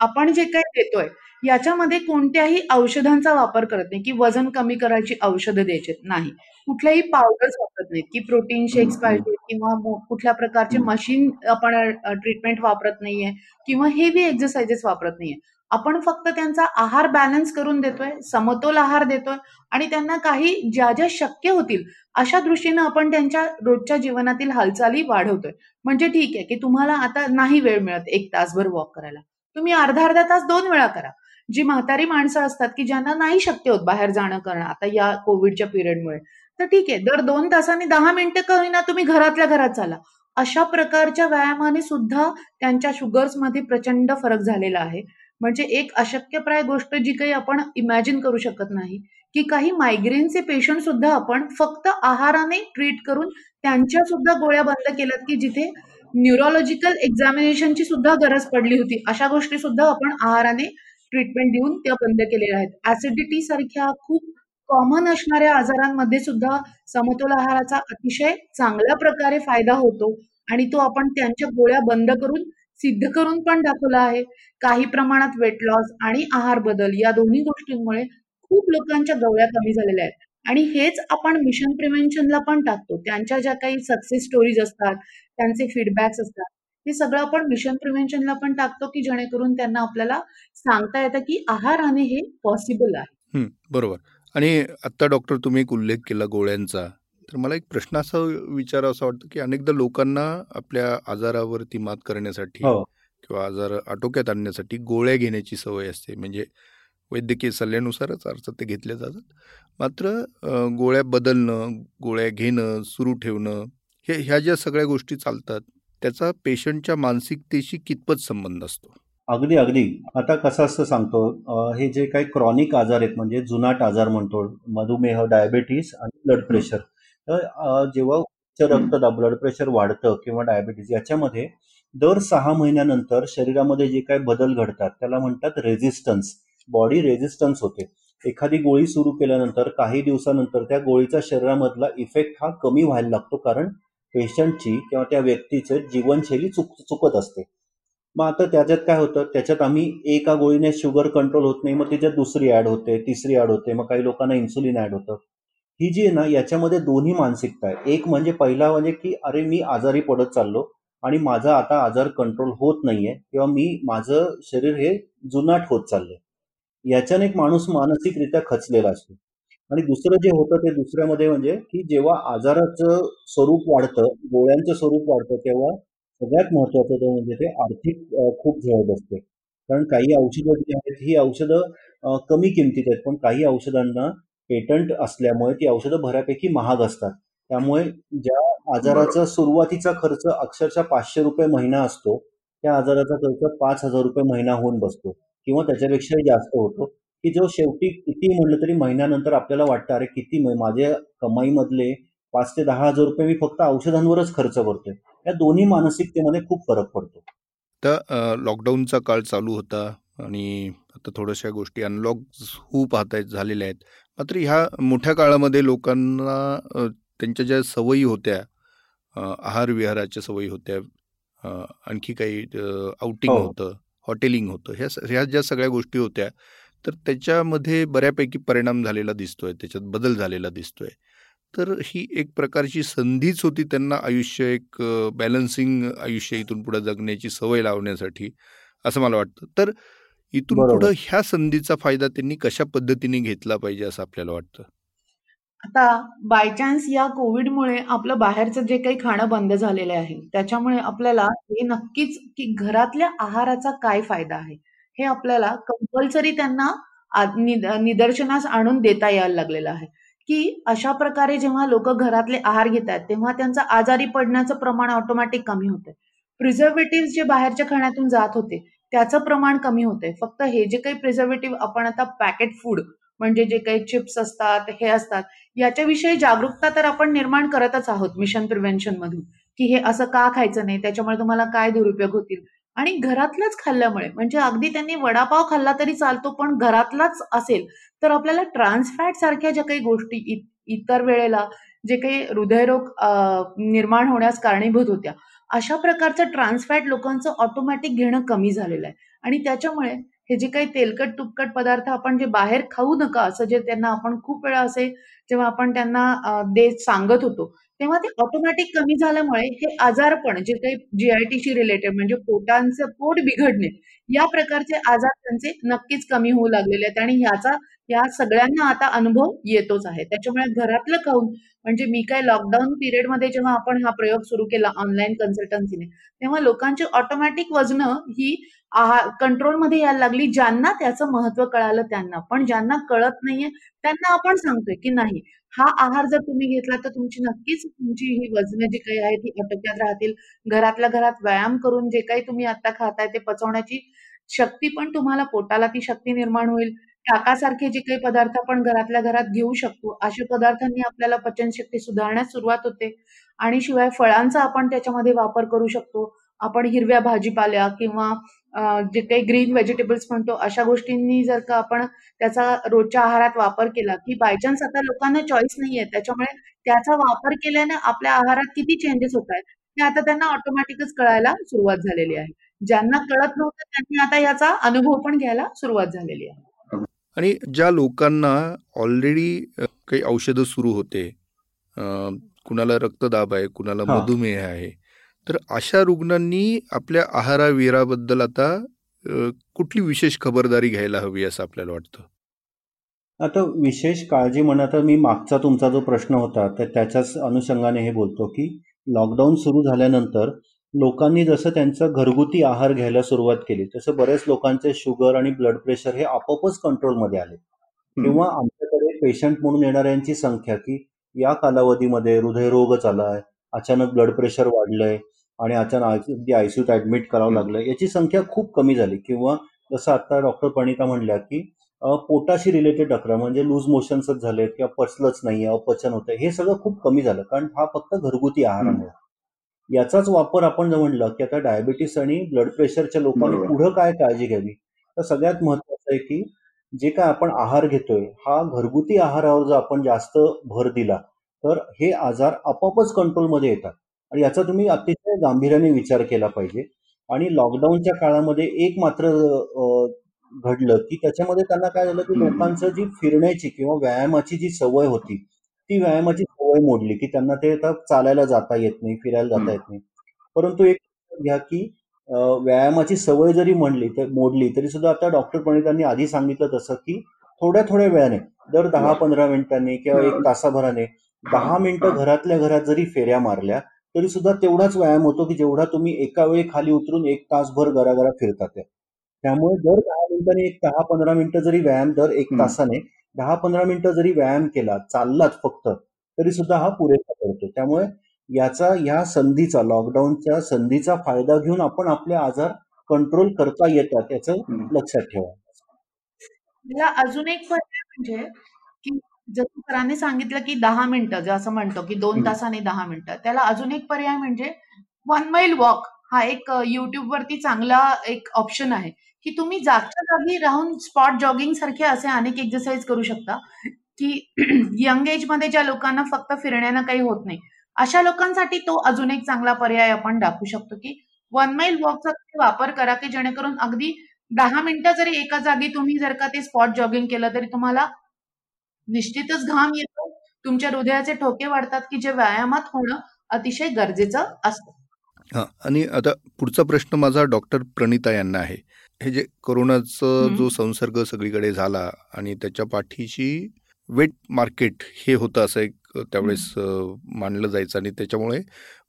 आपण जे काय देतोय याच्यामध्ये कोणत्याही औषधांचा वापर करत नाही की वजन कमी करायची औषधं द्यायची नाही, कुठल्याही पावडर्स वापरत नाहीत की प्रोटीन शेक्स पाहिजे किंवा कुठल्या प्रकारचे मशीन आपण ट्रीटमेंट वापरत नाहीये किंवा हेवी एक्सरसाइजेस वापरत नाहीये. आपण फक्त त्यांचा आहार बॅलन्स करून देतोय, समतोल आहार देतोय आणि त्यांना काही ज्या ज्या शक्य होतील अशा दृष्टीनं आपण त्यांच्या रोजच्या जीवनातील हालचाली वाढवतोय. म्हणजे ठीक आहे की तुम्हाला आता नाही वेळ मिळत एक तासभर वॉक करायला, तुम्ही अर्धा अर्धा तास दोन वेळा करा. जी म्हातारी माणसं असतात की ज्यांना नाही शक्य होत बाहेर जाणं करणं आता या कोविडच्या पिरियडमुळे, तर ठीक आहे दर दोन तासांनी दहा मिनिटं का होईना तुम्ही घरातल्या घरात चाला. अशा प्रकारच्या व्यायामाने सुद्धा त्यांच्या शुगर्समध्ये प्रचंड फरक झालेला आहे. म्हणजे एक अशक्यप्राय गोष्ट जी काही आपण इमॅजिन करू शकत नाही की काही मायग्रेनचे पेशंट सुद्धा आपण फक्त आहाराने ट्रीट करून त्यांच्या सुद्धा गोळ्या बंद केल्यात की जिथे न्यूरोलॉजिकल एक्झामिनेशनची सुद्धा गरज पडली होती अशा गोष्टी सुद्धा आपण आहाराने ट्रीटमेंट देऊन त्या बंद केलेल्या आहेत. ऍसिडिटी सारख्या खूप कॉमन असणाऱ्या आजारांमध्ये सुद्धा समतोल आहाराचा अतिशय चांगल्या प्रकारे फायदा होतो आणि तो आपण त्यांच्या गोळ्या बंद करून सिद्ध करून पण दाखवला आहे. काही प्रमाणात वेट लॉस आणि आहार बदल या दोन्ही गोष्टींमुळे खूप लोकांच्या गोळ्या कमी झालेल्या आहेत आणि हेच आपण मिशन प्रिव्हेन्शनला पण टाकतो. त्यांच्या ज्या काही सक्सेस स्टोरीज असतात, त्यांचे फीडबॅक्स असतात, हे सगळं आपण मिशन प्रिव्हेन्शनला पण टाकतो की जेणेकरून त्यांना आपल्याला सांगता येतं की आहाराने हे पॉसिबल आहे. बरोबर. आणि आता डॉक्टर तुम्ही एक उल्लेख केला गोळ्यांचा, तर मला एक प्रश्न असा विचारावा असा वाटतं की अनेकदा लोकांना आपल्या आजारावरती मात करण्यासाठी किंवा आजार आटोक्यात आणण्यासाठी गोळ्या घेण्याची सवय असते, म्हणजे वैद्यकीय सल्ल्यानुसारच अर्थात ते घेतल्या जातात. मात्र गोळ्या बदलणं, गोळ्या घेणं सुरू ठेवणं हे ह्या ज्या सगळ्या गोष्टी चालतात त्याचा पेशंटच्या मानसिकतेशी कितपत संबंध असतो? अगदी अगदी. आता कसं असं सांगतो, हे जे काही क्रॉनिक आजार आहेत म्हणजे जुनाट आजार म्हणतो, मधुमेह, डायबेटीस आणि ब्लड प्रेशर, जेव्हा रक्तदाब ब्लड प्रेशर वाढतं किंवा डायबिटीज, याच्यामध्ये दर सहा महिन्यानंतर शरीरामध्ये जे काही बदल घडतात त्याला म्हणतात रेझिस्टन्स, बॉडी रेझिस्टन्स होते. एखादी गोळी सुरू केल्यानंतर काही दिवसानंतर त्या गोळीचा शरीरामधला इफेक्ट हा कमी व्हायला लागतो, कारण पेशंटची किंवा त्या व्यक्तीचे जीवनशैली चुक चुकत असते. मग आता त्याच्यात काय होतं, त्याच्यात आम्ही एका गोळीने शुगर कंट्रोल होत नाही, मग त्याच्यात दुसरी ऍड होते, तिसरी ऍड होते, मग काही लोकांना इन्सुलिन ऍड होतं. ही जी आहे ना, याच्यामध्ये दोन्ही मानसिकता आहे. एक म्हणजे पहिला म्हणजे की अरे मी आजारी पडत चाललो आणि माझा आता आजार कंट्रोल होत नाहीये किंवा मी माझं शरीर हे जुनाट होत चाललंय, याच्याने एक माणूस मानसिकरित्या खचलेला असतो. आणि दुसरं जे होतं ते दुसऱ्यामध्ये म्हणजे की जेव्हा आजाराचं स्वरूप वाढतं, गोळ्यांचं स्वरूप वाढतं, तेव्हा सगळ्यात महत्वाचं ते म्हणजे ते आर्थिक अं, खूप झळत असते. कारण काही औषधं जी आहेत ही औषधं अं, कमी किमतीत आहेत, पण काही औषधांना पेटंट असल्यामुळे ती औषधं बऱ्यापैकी महाग असतात. त्यामुळे ज्या आजाराचा सुरुवातीचा खर्च अक्षरशः पाचशे रुपये महिना असतो, त्या आजाराचा खर्च पाच हजार रुपये महिना होऊन बसतो किंवा त्याच्यापेक्षाही जास्त होतो, की जो शेवटी किती म्हणलं तरी महिन्यानंतर आपल्याला वाटतं अरे किती म- माझ्या कमाईमधले पाच ते दहा हजार रुपये मी फक्त औषधांवरच खर्च करतोय. या दोन्ही मानसिकतेमध्ये खूप फरक पडतो. तर अ, लॉकडाऊनचा काळ चालू होता आणि आता थोड्याशा गोष्टी अनलॉक होऊ पाहत आहेत, झालेल्या आहेत. मात्र ह्या मोठ्या काळामध्ये लोकांना अ, त्यांच्या ज्या सवयी होत्या, आहार विहाराच्या सवयी होत्या, अ, आणखी काही आउटिंग हो होतं, हॉटेलिंग होतं, ह्या स- ह्या ज्या सगळ्या गोष्टी होत्या, तर त्याच्यामध्ये बऱ्यापैकी परिणाम झालेला दिसतोय, त्याच्यात बदल झालेला दिसतोय. तर ही एक प्रकारची संधीच होती त्यांना, आयुष्य एक बॅलन्सिंग आयुष्य इथून पुढे जगण्याची सवय लावण्यासाठी, असं मला वाटतं. तर इथून बरोबर. पुढं ह्या संधीचा फायदा त्यांनी कशा पद्धतीने घेतला पाहिजे असं आपल्याला वाटतं? आता बाय चान्स या कोविडमुळे आपलं बाहेरचं जे काही खाणं बंद झालेलं आहे, त्याच्यामुळे आपल्याला हे नक्कीच की घरातल्या आहाराचा काय फायदा आहे हे आपल्याला कंपल्सरी त्यांना आ- निद- निदर्शनास आणून देता यायला लागलेलं आहे. की अशा प्रकारे जेव्हा लोक घरातले आहार घेतात तेव्हा त्यांचं आजारी पडण्याचं प्रमाण ऑटोमॅटिक कमी होतंय. प्रिझर्वेटिव्ह जे बाहेरच्या खाण्यातून जात होते त्याचं प्रमाण कमी होतंय. फक्त हे जे काही प्रिझर्वेटिव्ह आपण आता पॅकेट फूड म्हणजे जे काही चिप्स असतात हे असतात याच्याविषयी जागरूकता तर आपण निर्माण करतच आहोत मिशन प्रिव्हेन्शन मधून, की हे असं का खायचं नाही, त्याच्यामुळे तुम्हाला काय दुरुपयोग होतील. आणि घरातलंच खाल्ल्यामुळे म्हणजे अगदी त्यांनी वडापाव खाल्ला तरी चालतो, पण घरातलाच असेल तर आपल्याला ट्रान्सफॅट सारख्या ज्या काही गोष्टी इ- इतर वेळेला जे काही हृदयरोग अ, निर्माण होण्यास कारणीभूत होत्या, अशा प्रकारचं ट्रान्सफॅट लोकांचं ऑटोमॅटिक घेणं कमी झालेलं आहे. आणि त्याच्यामुळे हे जे काही तेलकट तुपकट पदार्थ आपण जे बाहेर खाऊ नका असं जे त्यांना आपण खूप वेळा असे जेव्हा आपण त्यांना अ, दे सांगत होतो तेव्हा ते ऑटोमॅटिक कमी झाल्यामुळे हे आजारपण जे काही जीआयटीशी रिलेटेड म्हणजे पोटांचं पोट बिघडणे या प्रकारचे आजार त्यांचे नक्कीच कमी होऊ लागलेले आहेत. आणि ह्याचा या सगळ्यांना आता अनुभव येतोच आहे. त्याच्यामुळे घरातलं खाऊन म्हणजे मी काय लॉकडाऊन पिरियडमध्ये जेव्हा आपण हा प्रयोग सुरू केला ऑनलाईन कन्सल्टन्सीने, तेव्हा लोकांची ऑटोमॅटिक वजनं ही आहार कंट्रोलमध्ये यायला लागली. ज्यांना त्याचं महत्व कळालं त्यांना, पण ज्यांना कळत नाहीये त्यांना आपण सांगतोय की नाही हा आहार जर तुम्ही घेतला तर तुमची नक्कीच तुमची ही वजनं जी काही आहेत ती आटोक्यात राहतील. घरातल्या घरात व्यायाम करून जे काही तुम्ही आता खाताय ते पचवण्याची शक्ती पण तुम्हाला, पोटाला ती शक्ती निर्माण होईल. ताकासारखे जे काही पदार्थ आपण घरातल्या घरात घेऊ शकतो अशा पदार्थांनी आपल्याला पचनशक्ती सुधारण्यास सुरुवात होते. आणि शिवाय फळांचा आपण त्याच्यामध्ये वापर करू शकतो. आपण हिरव्या भाजीपाल्या किंवा अ, जे काही ग्रीन व्हेजिटेबल्स म्हणतो अशा गोष्टींनी जर का आपण त्याचा रोजच्या आहारात वापर केला, की बायचान्स आता लोकांना चॉईस नाहीये त्याच्यामुळे त्याचा वापर केल्याने आपल्या आहारात किती चेंजेस होत आहेत हे आता त्यांना ऑटोमॅटिकच कळायला सुरुवात झालेली आहे. ज्यांना कळत नव्हतं त्यांनी आता याचा अनुभव पण घ्यायला सुरुवात झालेली आहे. आणि ज्या लोकांना ऑलरेडी काही औषधं सुरू होते, अ, कुणाला रक्तदाब आहे, कुणाला हा मधुमेह आहे, तर अशा रुग्णांनी आपल्या आहाराविहाराबद्दल आता अ, कुठली विशेष खबरदारी घ्यायला हवी असं आपल्याला वाटतं? आता विशेष काळजी म्हणा, तर मी मागचा तुमचा जो प्रश्न होता तर त्याच्याच अनुषंगाने हे बोलतो की लॉकडाऊन सुरू झाल्यानंतर लोकांनी जसं त्यांचा घरगुती आहार घ्यायला सुरुवात केली तसं बऱ्याच लोकांचे शुगर आणि ब्लड प्रेशर हे आपोआपच कंट्रोलमध्ये आले. हम्म, किंवा आमच्याकडे पेशंट म्हणून येणाऱ्यांची संख्या की या कालावधीमध्ये हृदयरोगच आलाय, अचानक ब्लड प्रेशर वाढलंय आणि अचानक अगदी आयसीयूत ऍडमिट करावं हम्म, लागलंय, याची संख्या खूप कमी झाली. किंवा जसं आता डॉक्टर प्रणिता म्हणल्या की अ, पोटाशी रिलेटेड तक्रार म्हणजे लूज मोशन्सच झालेत किंवा पचलंच नाहीये, अपचन होतंय, हे सगळं खूप कमी झालं, कारण हा फक्त घरगुती आहारामुळे. हम्म, याचाच वापर आपण जर म्हणलं की आता डायबिटीस आणि ब्लड प्रेशरच्या लोकांनी बरोबर पुढं काय काळजी घ्यावी, तर सगळ्यात महत्वाचं आहे की जे काय आपण आहार घेतोय हा घरगुती आहारावर जर आपण जास्त भर दिला तर हे आजार आपोआपच कंट्रोलमध्ये येतात, आणि याचा तुम्ही अतिशय गांभीर्याने विचार केला पाहिजे. आणि लॉकडाऊनच्या काळामध्ये एक मात्र अ, घडलं की त्याच्यामध्ये त्यांना काय झालं की हम्म, लोकांचं जी फिरण्याची किंवा व्यायामाची जी सवय होती ती व्यायामाची सवय मोडली, की त्यांना ते आता चालायला जाता येत नाही, फिरायला जाता हम्म, येत नाही. परंतु एक लक्षात घ्या की अ, व्यायामाची सवय जरी म्हणली तर मोडली तरी सुद्धा आता डॉक्टर प्रणितांनी आधी सांगितलं तसं की थोड्या थोड्या वेळाने दर दहा बरोबर पंधरा मिनिटांनी किंवा एक बरोबर तासाभराने हा दहा हा मिनिटं घरातल्या घरात जरी फेऱ्या मारल्या तरी सुद्धा तेवढाच व्यायाम होतो की जेवढा तुम्ही एका वेळी खाली उतरून एक तासभर घराघरा फिरता ते. त्यामुळे दर दहा मिनिटांनी एक दहा पंधरा मिनिटं जरी व्यायाम, दर एक हम्म, तासाने दहा पंधरा मिनिटं जरी व्यायाम केला, चाललाच फक्त, तरी सुद्धा हा पुरेसा पडतो. त्यामुळे याचा, ह्या संधीचा, लॉकडाऊनच्या संधीचा फायदा घेऊन आपण आपले आजार कंट्रोल करता येतात याचं हम्म, लक्षात ठेवा. मला अजून एक प्रश्न म्हणजे की जसं सरांनी सांगितलं की दहा मिनिटं जे असं म्हणतो की दोन हम्म, तासाने दहा मिनिटं, त्याला अजून एक पर्याय म्हणजे वन माईल वॉक. हा एक अ, YouTube वरती चांगला एक ऑप्शन आहे की तुम्ही जागच्या जागी राहून स्पॉट जॉगिंग सारखे असे अनेक एक्सरसाइज करू शकता की यंग एज मध्ये ज्या लोकांना फक्त फिरण्यानं काही होत नाही अशा लोकांसाठी तो अजून एक चांगला पर्याय आपण दाखवू शकतो की वन माईल वॉकचा वापर करा की जेणेकरून अगदी दहा मिनिटं जरी एका जागी तुम्ही जर का ते स्पॉट जॉगिंग केलं तरी तुम्हाला निश्चितच घाम येतो, तुमच्या हृदयाचे ठोके वाढतात की जे व्यायामात होणं अतिशय गरजेचं असतं. हा. आणि आता पुढचा प्रश्न माझा डॉक्टर प्रणिता यांना आहे. हे जे कोरोनाचा जो हम्म. संसर्ग सगळीकडे झाला आणि त्याच्या पाठीशी वेट मार्केट हे होतं असं एक त्यावेळेस हम्म. अ, मानलं जायचं, आणि त्याच्यामुळे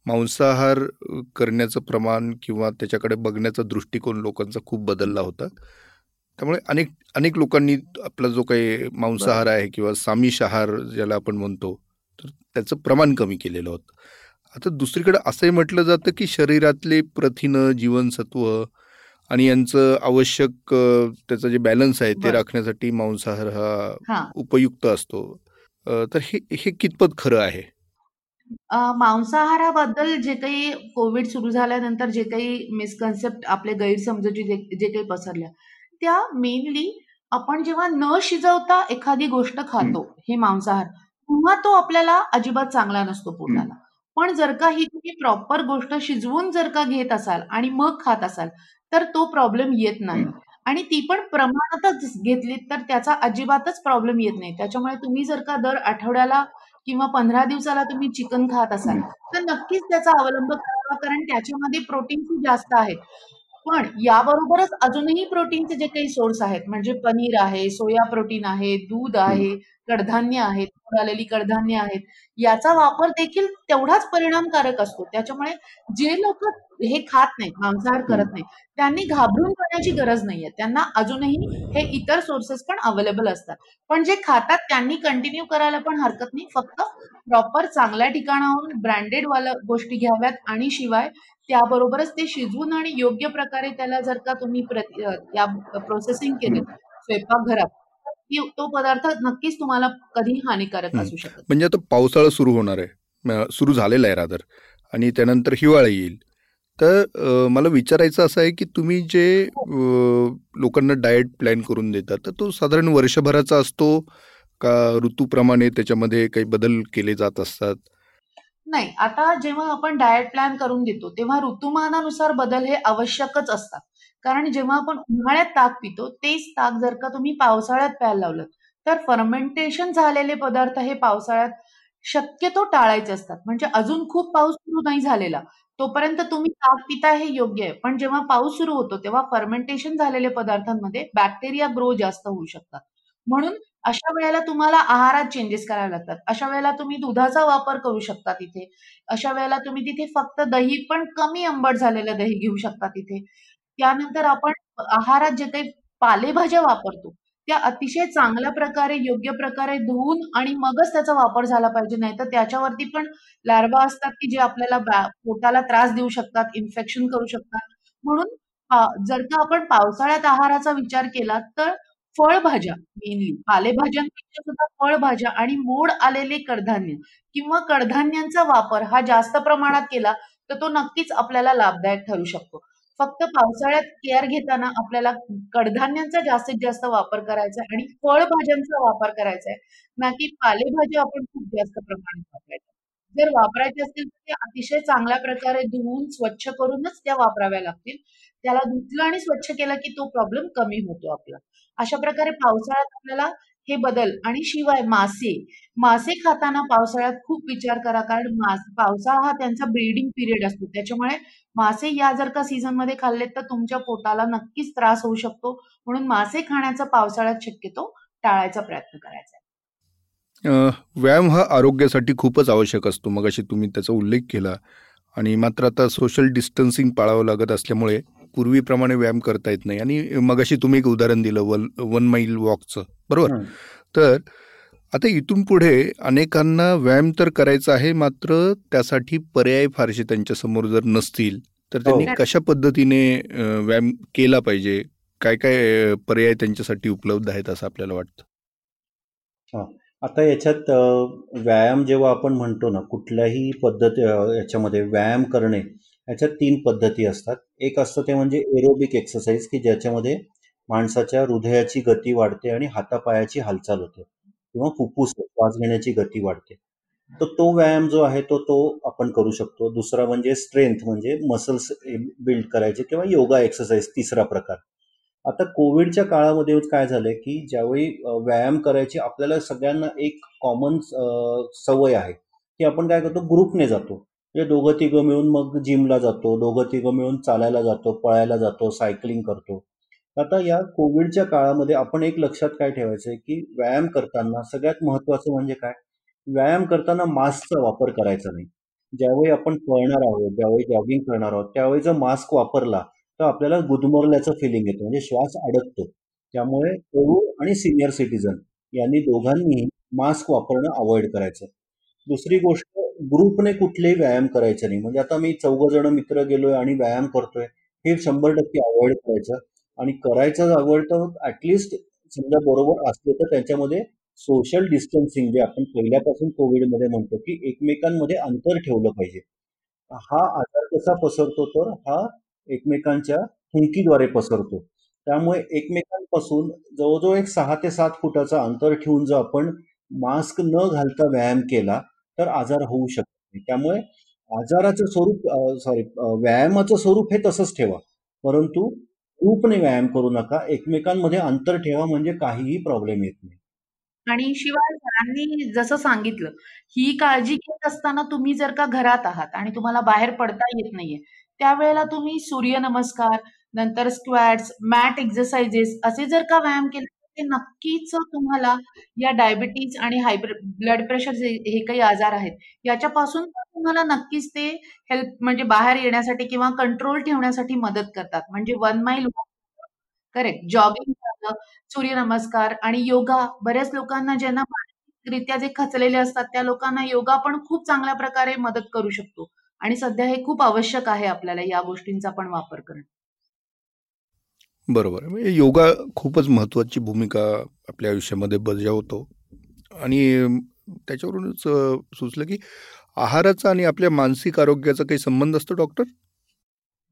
मांसाहार अ, करण्याचं प्रमाण किंवा त्याच्याकडे बघण्याचा दृष्टिकोन लोकांचा खूप बदलला होता. त्यामुळे अनेक अनेक लोकांनी आपला जो काही मांसाहार बरोबर आहे किंवा सामिष आहार ज्याला आपण म्हणतो, तर त्याचं प्रमाण कमी केलेलं होतं. आता दुसरीकडे असंही म्हटलं जातं की शरीरातले प्रथिनं, जीवनसत्व आणि यांचं आवश्यक अ, त्याचं जे बॅलन्स आहे ते बरं राखण्यासाठी मांसाहार हा हा उपयुक्त असतो. अ, तर हे हे कितपत खरं आहे? अ, मांसाहाराबद्दल जे काही कोविड सुरू झाल्यानंतर जे काही मिसकन्सेप्ट आपले गैरसमजुती जे जे काही पसरल्या त्या मेनली आपण जेव्हा न शिजवता एखादी गोष्ट हं, खातो हे मांसाहार तेव्हा तो आपल्याला अजिबात चांगला नसतो हं, पोटाला, पण जर का ही तुम्ही प्रॉपर गोष्ट शिजवून जर का घेत असाल आणि मग खात असाल तर तो प्रॉब्लेम येत नाही, हं, आणि ती पण प्रमाणातच घेतली तर त्याचा अजिबातच प्रॉब्लेम येत नाही. त्याच्यामुळे तुम्ही जर का दर आठवड्याला किंवा पंधरा दिवसाला तुम्ही चिकन खात असाल हं. तर नक्कीच त्याचा अवलंब करावा कारण त्याच्यामध्ये प्रोटीन खूप जास्त आहे, पण याबरोबरच अजूनही प्रोटीनचे जे काही सोर्स आहेत म्हणजे पनीर आहे, सोया प्रोटीन आहे, दूध हं, आहे, कडधान्य आहेत, दूर आलेली कडधान्य आहेत, याचा वापर देखील तेवढाच परिणामकारक असतो. त्याच्यामुळे जे लोक हे खात नाहीत, मांसाहार हं. करत नाहीत, त्यांनी घाबरून जाण्याची गरज नाहीये, त्यांना अजूनही हे इतर सोर्सेस पण अवेलेबल असतात. पण जे खातात त्यांनी कंटिन्यू करायला पण हरकत नाही, फक्त प्रॉपर चांगल्या ठिकाणाहून ब्रँडेड वाला गोष्टी घ्याव्यात आणि शिवाय त्याबरोबरच ते शिजवून आणि योग्य प्रकारे त्याला जर का तुम्ही प्रति- अ, या प्रोसेसिंग केले हं, स्वयंपाकघरात तर ती- तो पदार्थ नक्कीच तुम्हाला कधी हानिकारक हं. असू शकत म्हणजे आता पावसाळा सुरू होणार आहे, अ, सुरू झालेला आहे रादर, आणि त्यानंतर हिवाळा येईल. तर अ, मला विचारायचं असं आहे की तुम्ही जे अ, नाही. लोकांना डाएट प्लॅन करून देतात, तर तो साधारण वर्षभराचा असतो का? ऋतूप्रमाणे त्याच्यामध्ये काही बदल केले जात असतात? नाही, आता जेव्हा आपण डाएट प्लॅन करून देतो तेव्हा ऋतुमानानुसार बदल हे आवश्यकच असतात, कारण जेव्हा आपण उन्हाळ्यात ताक पितो तेच ताक जर का तुम्ही पावसाळ्यात प्यायला लावलं तर फर्मेंटेशन झालेले पदार्थ हे पावसाळ्यात शक्यतो टाळायचे असतात. म्हणजे अजून खूप पाऊस सुरू नाही झालेला तोपर्यंत तुम्ही ताक पिता हे योग्य आहे, पण जेव्हा पाऊस सुरू होतो तेव्हा फर्मेंटेशन झालेले पदार्थांमध्ये बॅक्टेरिया ग्रो जास्त होऊ शकतात, म्हणून अशा वेळेला तुम्हाला आहारात चेंजेस करावे लागतात. अशा वेळेला तुम्ही दुधाचा वापर करू शकता तिथे, अशा वेळेला तुम्ही तिथे फक्त दही पण कमी आंबट झालेलं दही घेऊ शकता तिथे. त्यानंतर आपण आहारात जे काही पालेभाज्या वापरतो त्या अतिशय चांगल्या प्रकारे योग्य प्रकारे धुवून आणि मगच त्याचा वापर झाला पाहिजे, नाही तर त्याच्यावरती पण लार्वा असतात की जे आपल्याला बा- पोटाला त्रास देऊ शकतात, इन्फेक्शन करू शकतात. म्हणून अ, जर का आपण पावसाळ्यात आहाराचा विचार केला तर फळभाज्या, मेनली पालेभाज्यांपेक्षा सुद्धा फळभाज्या आणि मोड आलेले कडधान्य किंवा कडधान्यांचा वापर हा जास्त प्रमाणात केला तर तो नक्कीच आपल्याला लाभदायक ठरू शकतो. फक्त पावसाळ्यात केअर घेताना आपल्याला कडधान्यांचा जास्तीत जास्त वापर करायचा आणि फळभाज्यांचा वापर करायचा आहे ना, की पालेभाज्या आपण खूप जास्त प्रमाणात वापरायच्या. जर वापरायचे असतील तर ते अतिशय चांगल्या प्रकारे धुवून स्वच्छ करूनच त्या वापराव्या लागतील. त्याला धुतलं आणि स्वच्छ केलं की तो प्रॉब्लेम कमी होतो आपला. अशा प्रकारे पावसाळ्यात आपल्याला हे बदल, आणि शिवाय मासे मासे खाताना पावसाळ्यात खूप विचार करा, कारण पावसाळा हा त्यांचा ब्रीडिंग पिरियड असतो, त्याच्यामुळे मासे या जर का सीझन मध्ये खाल्लेत तर तुमच्या पोटाला नक्कीच त्रास होऊ शकतो. म्हणून मासे खाण्याचा पावसाळ्यात शक्यतो टाळायचा प्रयत्न करायचा. व्यायाम हा आरोग्यासाठी खूपच आवश्यक असतो, मग अशी तुम्ही त्याचा उल्लेख केला, आणि मात्र आता सोशल डिस्टन्सिंग पाळावं लागत असल्यामुळे पूर्वीप्रमाणे व्यायाम करता येत नाही. आणि मग अशी तुम्ही एक उदाहरण दिलं वन वन माईल वॉकचं, बरोबर. तर आता इथून पुढे अनेकांना व्यायाम तर करायचा आहे, मात्र त्यासाठी पर्याय फारसे त्यांच्यासमोर जर नसतील तर त्यांनी कशा पद्धतीने व्यायाम केला पाहिजे, काय काय पर्याय त्यांच्यासाठी उपलब्ध आहेत असं आपल्याला वाटतं? आता याच्यात व्यायाम जेव्हा आपण म्हणतो ना, कुठल्याही पद्धती याच्यामध्ये व्यायाम करणे, याच्यात तीन पद्धती असतात. एक असतं ते म्हणजे एरोबिक एक्सरसाइज, की ज्याच्यामध्ये माणसाच्या हृदयाची गती वाढते आणि हातापायाची हालचाल होते, किंवा फुफ्फुस श्वास घेण्याची गती वाढते. तर तो व्यायाम जो आहे तो तो आपण करू शकतो. दुसरा म्हणजे स्ट्रेंथ, म्हणजे मसल्स बिल्ड करायचे, किंवा योगा एक्सरसाइज तिसरा प्रकार. आता कोविडच्या काळामध्ये काय झालंय की ज्यावेळी व्यायाम करायची आपल्याला सगळ्यांना एक कॉमन सवय आहे की आपण काय करतो, ग्रुपने जातो, म्हणजे दोघं तिघं मिळून मग जिमला जातो, दोघं तिघं मिळून चालायला जातो, पळायला जातो, सायकलिंग करतो. आता या कोविडच्या काळामध्ये आपण एक लक्षात काय ठेवायचं आहे की व्यायाम करताना सगळ्यात महत्त्वाचं म्हणजे काय, व्यायाम करताना मास्कचा वापर करायचा नाही. ज्यावेळी आपण पळणार आहोत, ज्यावेळी जॉगिंग करणार आहोत, त्यावेळी जर मास्क वापरला तर आपल्याला गुदमरल्याचं फिलिंग येतं, म्हणजे श्वास अडकतो. त्यामुळे तरुण आणि सिनियर सिटीजन यांनी दोघांनी मास्क वापरणं अवॉइड करायचं. दुसरी गोष्ट, ग्रुपने कुठलेही व्यायाम करायचा नाही, म्हणजे आता मी चौघ जण मित्र गेलोय आणि व्यायाम करतोय हे शंभर टक्के अवॉइड करायचं. आणि करायचं अवॉइड तर ऍटलिस्ट समजा बरोबर असले तर त्याच्यामध्ये सोशल डिस्टन्सिंग, जे आपण पहिल्यापासून कोविडमध्ये म्हणतो की एकमेकांमध्ये अंतर ठेवलं पाहिजे. हा आजार कसा पसरतो तर हा एकमेकांच्या हुंकीद्वारे पसरतो. त्यामुळे एकमेकांपासून जवळजवळ एक सहा ते सात फुटाचा अंतर ठेवून जर आपण मास्क न घालता व्यायाम केला तर आजार होऊ शकत नाही. त्यामुळे आजाराचं स्वरूप सॉरी व्यायामाचं स्वरूप हे तसंच ठेवा, परंतु ग्रुपने व्यायाम करू नका, एकमेकांमध्ये अंतर ठेवा, म्हणजे काहीही प्रॉब्लेम येत नाही. आणि शिवाय सरांनी जसं सांगितलं, ही काळजी घेत असताना तुम्ही जर का घरात आहात आणि तुम्हाला बाहेर पडता येत नाहीये, त्यावेळेला तुम्ही सूर्यनमस्कार, नंतर स्क्वॅट्स, मॅट एक्सरसाइजेस असे जर का व्यायाम केले तर ते नक्कीच तुम्हाला या डायबिटीज आणि हाय ब्लड प्रेशर हे काही आजार आहेत याच्यापासून तुम्हाला नक्कीच ते हेल्प म्हणजे बाहेर येण्यासाठी किंवा कंट्रोल ठेवण्यासाठी मदत करतात. म्हणजे one mile walk, correct, jogging, Surya Namaskar आणि योगा. बऱ्याच लोकांना ज्यांना मानसिकरित्या जे खचलेले असतात त्या लोकांना योगा पण खूप चांगल्या प्रकारे मदत करू शकतो. आणि सध्या हे खूप आवश्यक आहे आपल्याला या गोष्टींचा पण वापर करणं. बरोबर, म्हणजे योगा खूपच महत्त्वाची भूमिका आपल्या आयुष्यामध्ये बजावतो. आणि त्याच्यावरूनच सुचलं की आहाराचा आणि आपल्या मानसिक आरोग्याचा काही संबंध असतो डॉक्टर?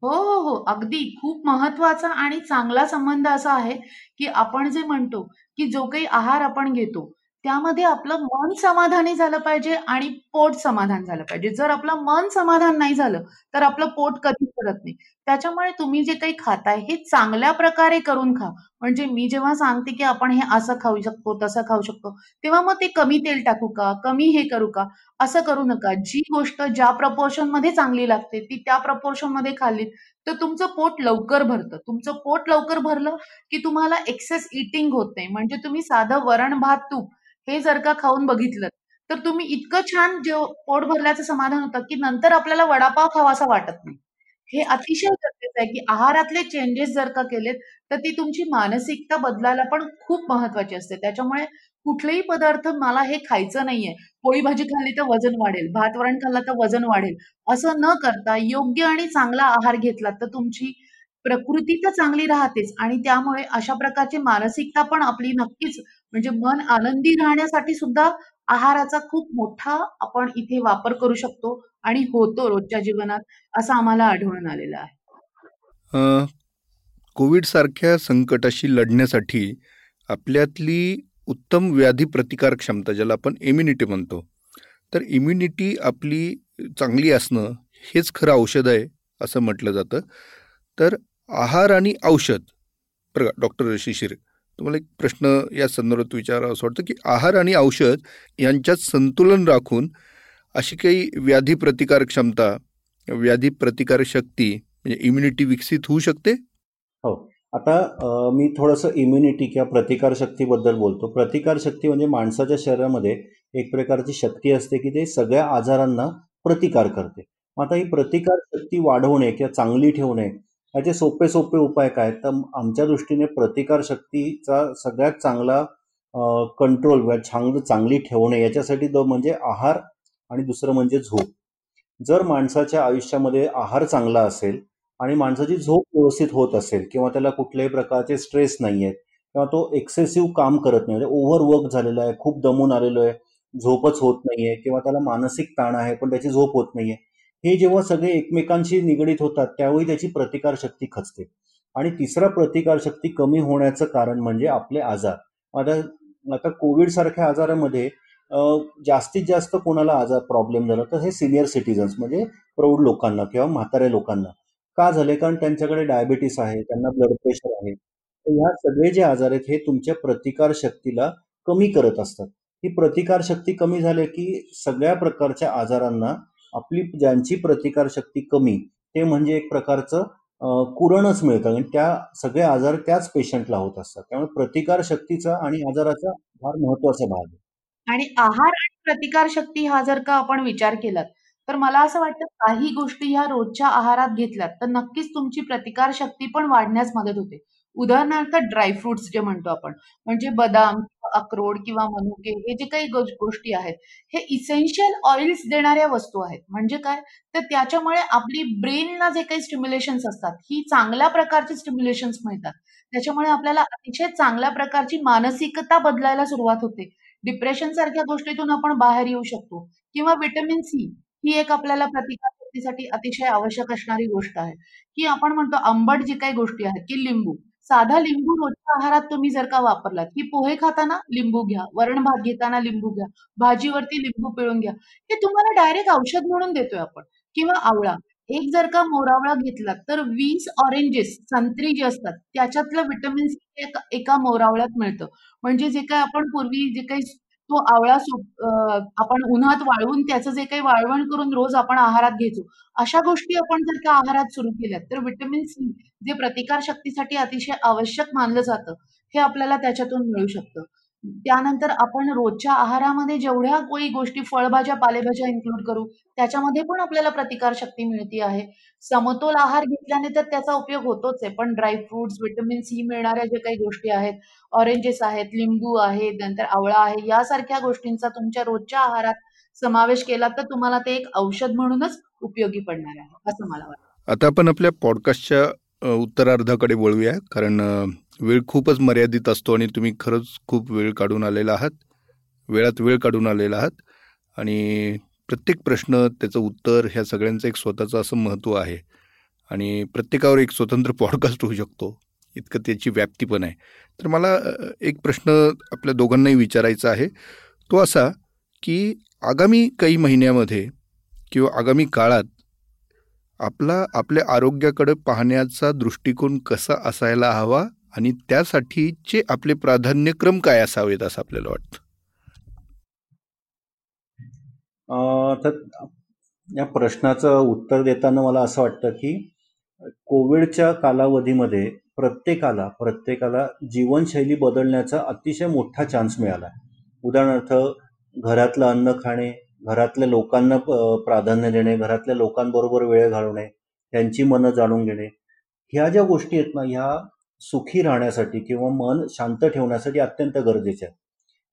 हो हो हो, अगदी खूप महत्वाचा आणि चांगला संबंध असा आहे की आपण जे म्हणतो की जो काही आहार आपण घेतो त्यामध्ये आपलं मन समाधानी झालं पाहिजे आणि पोट समाधान झालं पाहिजे. जर आपलं मन समाधान नाही झालं तर आपलं पोट कधी करत नाही. त्याच्यामुळे तुम्ही जे काही खाताय हे चांगल्या प्रकारे करून खा. म्हणजे मी जेव्हा सांगते की आपण हे असं खाऊ शकतो, तसं खाऊ शकतो, तेव्हा मग ते कमी तेल टाकू का, कमी हे करू का, असं करू नका. जी गोष्ट ज्या प्रपोर्शन मध्ये चांगली लागते ती त्या प्रपोर्शन मध्ये खाल्ली तर तुमचं पोट लवकर भरतं. तुमचं पोट लवकर भरलं की तुम्हाला एक्सेस इटिंग होत नाही. म्हणजे तुम्ही साधं वरण भात तूप हे जर का खाऊन बघितलं तर तुम्ही इतकं छान जे पोट भरल्याचं समाधान होतं की नंतर आपल्याला वडापाव खावासा वाटत नाही. हे अतिशय गरजेचं आहे की आहारातले चेंजेस जर का केलेत तर ती तुमची मानसिकता बदलायला पण खूप महत्वाची असते. त्याच्यामुळे कुठलेही पदार्थ, मला हे खायचं नाहीये, पोळी भाजी खाल्ली तर वजन वाढेल, भात वरण खाल्लं तर वजन वाढेल, असं न करता योग्य आणि चांगला आहार घेतला तर तुमची प्रकृती तर चांगली राहतेच, आणि त्यामुळे अशा प्रकारची मानसिकता पण आपली नक्कीच, म्हणजे मन आनंदी राहण्यासाठी सुद्धा आहाराचा खूप मोठा आपण इथे वापर करू शकतो आणि होतो रोजच्या जीवनात, असं आम्हाला आढळून आलेलं आहे. अ, कोविड सारख्या संकटाशी लढण्यासाठी आपल्यातली उत्तम व्याधी प्रतिकार क्षमता, ज्याला आपण इम्युनिटी म्हणतो, तर इम्युनिटी आपली चांगली असणं हेच खरं औषध आहे असं म्हटलं जातं. तर आहार आणि औषध बघा डॉक्टर शिशिर, तुम्हाला एक प्रश्न या संदर्भात विचारावा असं वाटतं की आहार आणि औषध यांच्यात संतुलन राखून अशी काही व्याधी प्रतिकार क्षमता, व्याधी प्रतिकार शक्ती म्हणजे इम्युनिटी विकसित होऊ शकते? हो, आता आ, मी थोडंसं इम्युनिटी किंवा प्रतिकारशक्तीबद्दल बोलतो. प्रतिकारशक्ती म्हणजे माणसाच्या शरीरामध्ये एक प्रकारची शक्ती असते की ते सगळ्या आजारांना प्रतिकार करते. आता ही प्रतिकारशक्ती वाढवणे किंवा चांगली ठेवणे याचे सोपे सोपे उपाय काय, तर आमच्या दृष्टीने प्रतिकारशक्तीचा सगळ्यात चांगला कंट्रोल किंवा चांगलं चांगली ठेवणे याच्यासाठी दो म्हणजे आहार आणि दुसरं म्हणजे झोप. जर माणसाच्या आयुष्यामध्ये आहार चांगला असेल आणि माणसाची झोप व्यवस्थित होत असेल किंवा त्याला कुठल्याही प्रकारचे स्ट्रेस नाही आहेत किंवा तो एक्सेसिव्ह काम करत नाही, म्हणजे ओव्हरवर्क झालेला आहे, खूप दमून आलेलो आहे, झोपच होत नाहीये किंवा त्याला मानसिक ताण आहे पण त्याची झोप होत नाहीये, हे जेव्हा सगळे एकमेकांशी निगडीत होतात त्यावेळी त्याची प्रतिकारशक्ती खचते. आणि तिसरा प्रतिकारशक्ती कमी होण्याचं कारण म्हणजे आपले आजार. आता आता कोविड सारख्या आजारामध्ये जास्तीत जास्त कोणाला आजार प्रॉब्लेम झाला तर हे सिनियर सिटीजन्स म्हणजे प्रौढ लोकांना किंवा म्हाताऱ्या लोकांना का झाले, कारण त्यांच्याकडे डायबिटीस आहे, त्यांना ब्लड प्रेशर आहे. तर ह्या सगळे जे आजार आहेत हे तुमच्या प्रतिकारशक्तीला कमी करत असतात. ही प्रतिकारशक्ती कमी झाली की सगळ्या प्रकारच्या आजारांना आपली ज्यांची प्रतिकारशक्ती कमी ते म्हणजे एक प्रकारचं कुरणच मिळतं आणि त्या सगळे आजार त्याच पेशंटला होत असतात. त्यामुळे प्रतिकारशक्तीचा आणि आजाराचा फार महत्वाचा भाग आहे. आणि आहार आणि प्रतिकारशक्ती हा जर का आपण विचार केला तर मला असं वाटतं काही गोष्टी ह्या रोजच्या आहारात घेतल्यात तर नक्कीच तुमची प्रतिकारशक्ती पण वाढण्यास मदत होते. उदाहरणार्थ ड्रायफ्रुट्स जे म्हणतो आपण, म्हणजे बदाम, अक्रोड किंवा मनुके, हे जे काही गोष्टी आहेत हे इसेन्शियल ऑइल्स देणाऱ्या वस्तू आहेत. म्हणजे काय, तर त्याच्यामुळे आपली ब्रेनला जे काही स्टिम्युलेशन्स असतात ही चांगल्या प्रकारची स्टिम्युलेशन्स मिळतात, त्याच्यामुळे आपल्याला अतिशय चांगल्या प्रकारची मानसिकता बदलायला सुरुवात होते. डिप्रेशन सारख्या गोष्टीतून आपण बाहेर येऊ शकतो. किंवा व्हिटॅमिन सी ही एक आपल्याला प्रतिकारशक्तीसाठी अतिशय आवश्यक असणारी गोष्ट आहे, की आपण म्हणतो आंबट जी काही गोष्टी आहेत की लिंबू, साधा लिंबू रोजच्या आहारात तुम्ही जर का वापरलात की पोहे खाताना लिंबू घ्या, वरण भात घेताना लिंबू घ्या, भाजीवरती लिंबू पिळून घ्या, हे तुम्हाला डायरेक्ट औषध म्हणून देतोय आपण. किंवा आवळा, एक जर का मोरावळा घेतला तर वीस ऑरेंजेस, संत्री जे असतात त्याच्यातलं व्हिटॅमिन सी एका मोरावळ्यात मिळतं. म्हणजे जे काय आपण पूर्वी जे काही तो आवळा आपण उन्हात वाळवून त्याचं जे काही वाळवण करून रोज आपण आहारात घेतो, अशा गोष्टी आपण जर का आहारात सुरू केल्या तर व्हिटॅमिन सी जे प्रतिकार शक्तीसाठी अतिशय आवश्यक मानलं जातं हे आपल्याला त्याच्यातून मिळू शकतं. त्यानंतर आपण रोजच्या आहारामध्ये जेवढ्या काही गोष्टी फळभाज्या पालेभाज्या इन्क्लूड करू त्याच्यामध्ये पण आपल्याला प्रतिकार शक्ती मिळते आहे. समतोल आहार घेतल्याने तर त्याचा उपयोग होतोच आहे, पण ड्रायफ्रुट्स, व्हिटॅमिन सी मिळणाऱ्या ज्या काही गोष्टी आहेत, ऑरेंजेस आहेत, लिंबू आहे, नंतर आवळा आहे, यासारख्या गोष्टींचा तुमच्या रोजच्या आहारात समावेश केला तर तुम्हाला ते एक औषध म्हणूनच उपयोगी पडणार आहे असं मला वाटतं. आता आपण आपल्या पॉडकास्टच्या उत्तरार्धाकडे वळूया, कारण वेळ खूपच मर्यादित असतो आणि तुम्ही खरंच खूप वेळ काढून आलेला आहात, वेळात वेळ काढून आलेला आहात, आणि प्रत्येक प्रश्न, त्याचं उत्तर, ह्या सगळ्यांचं एक स्वतःचं असं महत्त्व आहे आणि प्रत्येकावर एक स्वतंत्र पॉडकास्ट होऊ शकतो, इतकं त्याची व्याप्ती पण आहे. तर मला एक प्रश्न आपल्या दोघांनाही विचारायचा आहे, तो असा की आगामी काही महिन्यामध्ये किंवा आगामी काळात आपला आपल्या आरोग्याकडे पाहण्याचा दृष्टिकोन कसा असायला हवा आणि त्यासाठीचे आपले प्राधान्यक्रम काय असावेत असं आपल्याला वाटतं? तर या प्रश्नाचं उत्तर देताना मला असं वाटतं की कोविडच्या कालावधीमध्ये प्रत्येकाला प्रत्येकाला जीवनशैली बदलण्याचा अतिशय मोठा चान्स मिळाला. उदाहरणार्थ घरातलं अन्न खाणे, घरातल्या लोकांना प्राधान्य देणे, घरातल्या लोकांबरोबर वेळ घालवणे, त्यांची मनं जाणून घेणे, ह्या ज्या गोष्टी आहेत ना ह्या सुखी राहण्यासाठी किंवा मन शांत ठेवण्यासाठी अत्यंत गरजेचे आहे.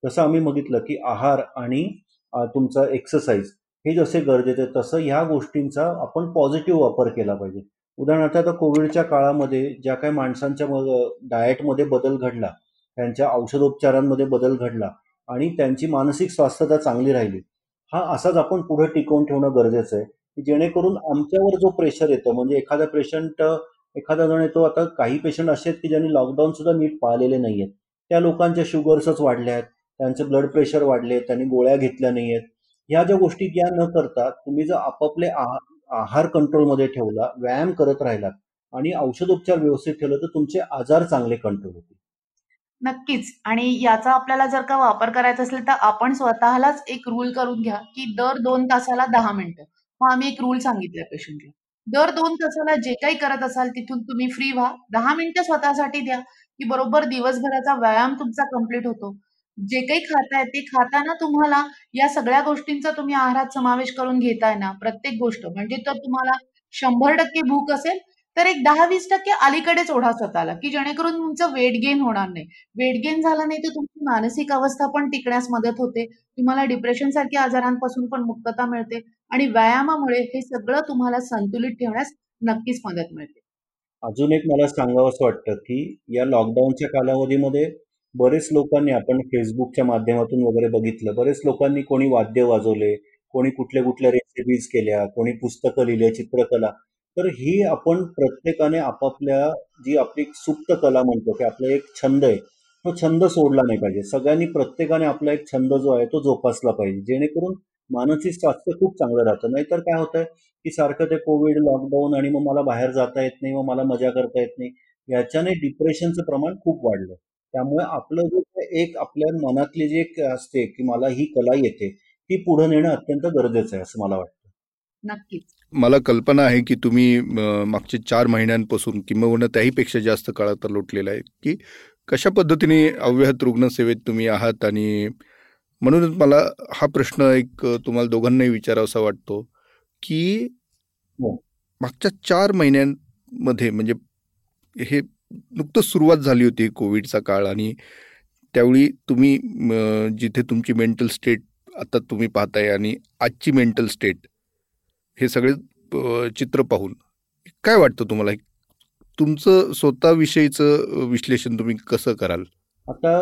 जसं आम्ही बघितलं की आहार आणि तुमचा एक्सरसाइज हे जसे गरजेचे तसं ह्या गोष्टींचा आपण पॉझिटिव्ह वापर केला पाहिजे. उदाहरणार्थ आता कोविडच्या काळामध्ये ज्या काही माणसांच्या डाएटमध्ये बदल घडला, त्यांच्या औषधोपचारांमध्ये बदल घडला आणि त्यांची मानसिक स्वास्थ्यता चांगली राहिली, हा असाच आपण पुढे टिकवून ठेवणं गरजेचं आहे की जेणेकरून आमच्यावर जो प्रेशर येतो, म्हणजे एखादा पेशंट एखादा जण येतो, आता काही पेशंट असे आहेत की ज्यांनी लॉकडाऊन सुद्धा नीट पाळलेले नाही आहेत, त्या लोकांच्या शुगर्सच वाढल्या आहेत, त्यांचे ब्लड प्रेशर वाढले, त्यांनी गोळ्या घेतल्या नाही आहेत. ह्या ज्या गोष्टी या न करता तुम्ही जर आपापले आहार आहार कंट्रोलमध्ये ठेवला, व्यायाम करत राहिलात आणि औषधोपचार व्यवस्थित ठेवलं तर तुमचे आजार चांगले कंट्रोल होतील. नक्कीच. आणि याचा आपल्याला जर का वापर करायचा असेल तर आपण स्वतःलाच एक रूल करून घ्या की दर दोन तासाला दहा मिनिटं हा आम्ही एक रूल सांगितलाय पेशंटला. दर दोन तासाला जे काही करत असाल तिथून तुम्ही फ्री व्हा, दहा मिनिटं स्वतःसाठी द्या की बरोबर दिवसभराचा व्यायाम तुमचा कम्प्लीट होतो. जे काही खाताय ते खाताना तुम्हाला या सगळ्या गोष्टींचा तुम्ही आहारात समावेश करून घेताय ना, प्रत्येक गोष्ट म्हणजे, तर तुम्हाला शंभर टक्के भूक असेल तर एक दहा वीस टक्के अलीकडेच ओढा स्वतःला की जेणेकरून तुमचं वेट गेन होणार नाही. वेट गेन झालं नाही तर तुमची मानसिक अवस्था पण टिकण्यास मदत होते, तुम्हाला डिप्रेशन सारख्या आजारांपासून पण मुक्तता मिळते आणि व्यायामामुळे हे सगळं तुम्हाला संतुलित ठेवण्यास नक्कीच मदत मिळते. अजून एक मला सांगावं असं वाटतं की या लॉकडाऊनच्या कालावधीमध्ये बरेच लोकांनी, आपण फेसबुकच्या माध्यमातून वगैरे बघितलं, बरेच लोकांनी कोणी वाद्य वाजवले, कोणी कुठल्या कुठल्या रेसिपीज केल्या, कोणी पुस्तकं लिहिले, चित्रकला. तर ही आपण प्रत्येकाने आपापल्या जी आपली सुप्त कला म्हणतो की आपला एक छंद आहे, तो छंद सोडला नाही पाहिजे. सगळ्यांनी प्रत्येकाने आपला एक छंद जो आहे तो जोपासला पाहिजे जेणेकरून मानसिक स्वास्थ्य खूप चांगलं राहतं. नाहीतर काय होतंय की सारखं ते कोविड, लॉकडाऊन आणि मग मला बाहेर जाता येत नाही, मग मला मजा करता येत नाही, याच्याने डिप्रेशनचं प्रमाण खूप वाढलं. त्यामुळे आपलं जे एक आपल्या मनातली जी एक असते की मला ही कला येते, ती पुढे नेणं अत्यंत गरजेचं आहे असं मला वाटतं. नक्कीच. मला कल्पना आहे की तुम्ही मागच्या चार महिन्यांपासून किंबहुना त्याहीपेक्षा जास्त काळ तर लोटलेला आहे की कशा पद्धतीने अव्याहत रुग्णसेवेत तुम्ही आहात, आणि म्हणूनच मला हा प्रश्न एक तुम्हाला दोघांनाही विचारावासा वाटतो की मागच्या चार महिन्यांमध्ये, म्हणजे हे नुकतंच सुरुवात झाली होती कोविडचा काळ, आणि त्यावेळी तुम्ही जिथे तुमची मेंटल स्टेट आता तुम्ही पाहताय आणि आजची मेंटल स्टेट, हे सगळे चित्र पाहून काय वाटतं तुम्हाला, तुमचं स्वतःविषयीचं विश्लेषण तुम्ही कसं कराल? आता